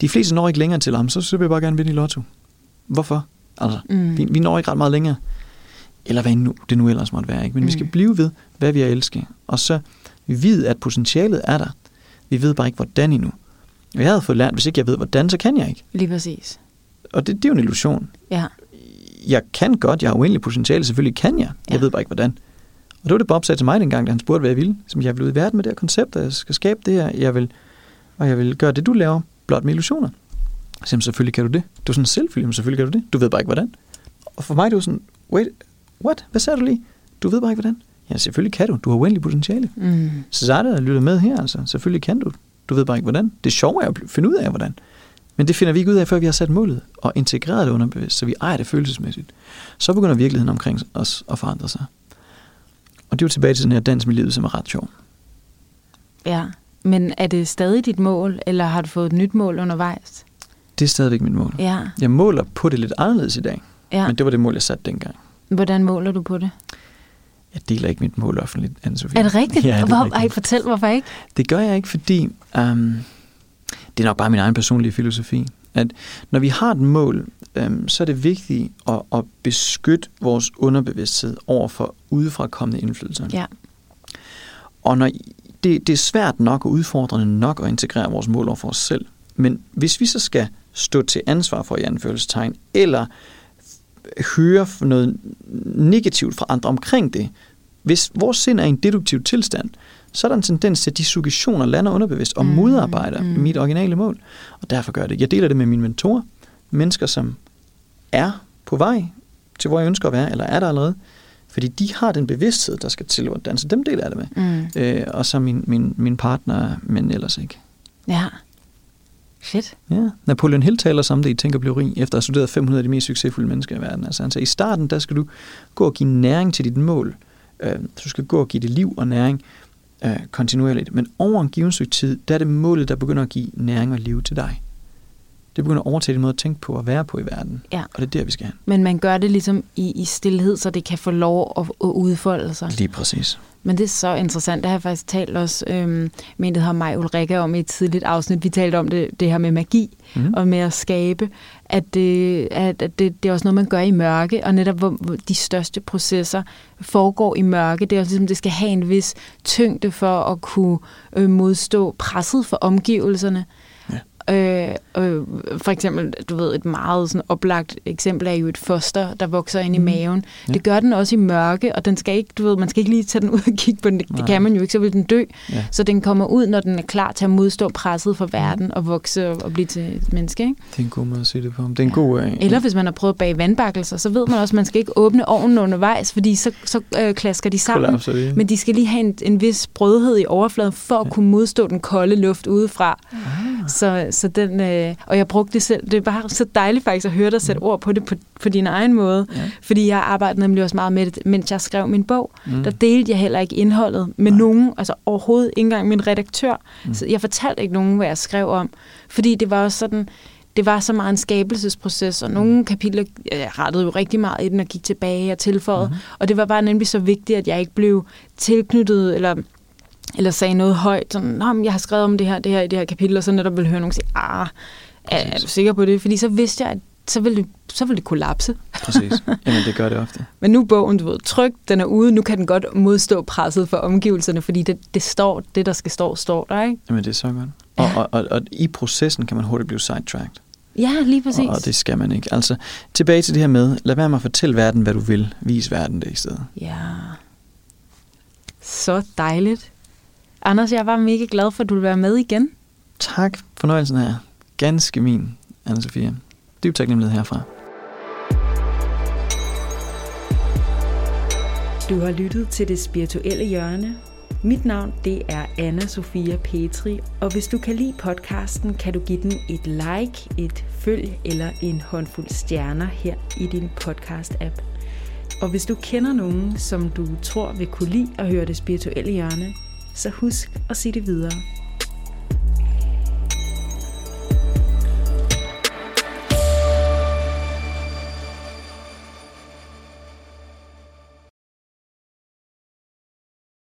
De fleste når ikke længere til ham, så vil jeg bare gerne vinde i lotto. Hvorfor? Altså, vi når ikke ret meget længere. Eller hvad det nu ellers måtte være. Ikke? Men vi skal blive ved, hvad vi er elske. Og så vi ved, at potentialet er der. Vi ved bare ikke, hvordan endnu. Og jeg havde fået lært, hvis ikke jeg ved, hvordan, så kan jeg ikke. Lige præcis. Og det er jo en illusion. Ja. Jeg kan godt, jeg har uendelig potentiale, selvfølgelig kan jeg. Jeg ved bare ikke, hvordan. Og det var det, Bob sagde til mig dengang, da han spurgte, hvad jeg ville. Som jeg blev ud i verden med det her koncept, og jeg skal skabe det her, jeg vil gøre det, du laver, blot med illusioner. Så selvfølgelig kan du det. Du er sådan selvfølgelig, men selvfølgelig kan du det. Du ved bare ikke, hvordan. Og for mig, det var sådan, wait, what? Hvad sagde du lige? Du ved bare ikke, hvordan. Ja, selvfølgelig kan du. Du har uendelig potentiale. Så er det, at lytte med her, altså. Selvfølgelig kan du. Du ved bare ikke, hvordan. Det sjove er at finde ud af, hvordan. Men det finder vi ikke ud af, før vi har sat målet og integreret det underbevidst, så vi ejer det følelsesmæssigt. Så begynder virkeligheden omkring os at forandre sig. Og det er jo tilbage til den her dans med livet, som er ret sjov. Ja, men er det stadig dit mål, eller har du fået et nyt mål undervejs? Det er stadigvæk mit mål. Ja. Jeg måler på det lidt anderledes i dag, men det var det mål, jeg satte dengang. Hvordan måler du på det? Jeg deler ikke mit mål offentligt, Annasophia. Er det rigtigt? Ja, fortæl, hvorfor ikke? Det gør jeg ikke, fordi det er nok bare min egen personlige filosofi. At når vi har et mål, så er det vigtigt at beskytte vores underbevidsthed over for udefrakommende indflydelser. Ja. Og når det er svært nok og udfordrende nok at integrere vores mål over for os selv, men hvis vi så skal stå til ansvar for i anførselstegn, eller høre noget negativt fra andre omkring det, hvis vores sind er i en deduktiv tilstand, så er der en tendens til, at de suggestioner lander underbevidst og modarbejder mit originale mål. Og derfor gør jeg det. Jeg deler det med mine mentorer, mennesker, som er på vej til, hvor jeg ønsker at være, eller er der allerede, fordi de har den bevidsthed, der skal til at danse. Dem deler jeg det med. Og så min partner, men ellers ikke. Ja. Fedt. Ja. Napoleon Hill taler om det i Tænk og Bliv Rig, efter at have studeret 500 af de mest succesfulde mennesker i verden. Altså, han sagde, i starten, der skal du gå og give næring til dit mål. Du skal gå og give det liv og næring kontinuerligt. Men over en given stykke tid, der er det målet, der begynder at give næring og liv til dig. Det begynder at overtage din måde at tænke på og være på i verden. Ja. Og det er der, vi skal hen. Men man gør det ligesom i stillhed, så det kan få lov at udfolde sig. Lige præcis. Men det er så interessant. Det har jeg faktisk talt også med en, der hedder mig, Ulrike, om i et tidligt afsnit. Vi talte om det her med magi og med at skabe. At det er også noget, man gør i mørke, og netop hvor de største processer foregår i mørke. Det er også ligesom, det skal have en vis tyngde for at kunne modstå presset for omgivelserne. For eksempel, du ved, et meget sådan oplagt eksempel er jo et foster, der vokser ind i maven. Ja. Det gør den også i mørke, og den skal ikke, du ved, man skal ikke lige tage den ud og kigge på den. Det kan man jo ikke, så vil den dø. Ja. Så den kommer ud, når den er klar til at modstå presset fra verden og vokse og blive til et menneske, ikke? Det er en god måde at se det på. Det er en god... Eller hvis man har prøvet at bage vandbakkelser, så ved man også, at man skal ikke åbne ovnen undervejs, fordi så klasker de sammen. Kollapser. Men de skal lige have en vis brødhed i overfladen for at kunne modstå den kolde luft udefra. Ah. Så den, og jeg brugte det selv. Det var så dejligt faktisk at høre dig sætte ord på det på din egen måde. Ja. Fordi jeg arbejdede nemlig også meget med det, mens jeg skrev min bog. Der delte jeg heller ikke indholdet med nogen, altså overhovedet ikke engang min redaktør. Så jeg fortalte ikke nogen, hvad jeg skrev om. Fordi det var også sådan, det var så meget en skabelsesproces, og nogle kapitler, jeg rettede jo rigtig meget i den og gik tilbage og tilføjede. Og det var bare nemlig så vigtigt, at jeg ikke blev tilknyttet, eller sagde noget højt, sådan, jeg har skrevet om det her i det her kapitel, og så netop ville høre nogen sige, er du sikker på det? Fordi så vidste jeg, at så ville det kollapse. Præcis. Jamen, det gør det ofte. Men nu bogen, du ved, tryk, den er ude, nu kan den godt modstå presset for omgivelserne, fordi det står, det der skal stå, står der, ikke? Jamen, det er så godt. Og i processen kan man hurtigt blive sidetracked. Ja, lige præcis. Og det skal man ikke. Altså, tilbage til det her med, lad være med at fortælle verden, hvad du vil. Vis verden det i stedet. Ja. Så dejligt. Anders, jeg var mega glad for, at du ville være med igen. Tak. Fornøjelsen her. Ganske min, Annasophia. Dyb taknemmelighed herfra. Du har lyttet til Det Spirituelle Hjørne. Mit navn, det er Annasophia Petri, og hvis du kan lide podcasten, kan du give den et like, et følg eller en håndfuld stjerner her i din podcast-app. Og hvis du kender nogen, som du tror vil kunne lide at høre Det Spirituelle Hjørne, så husk at sige det videre.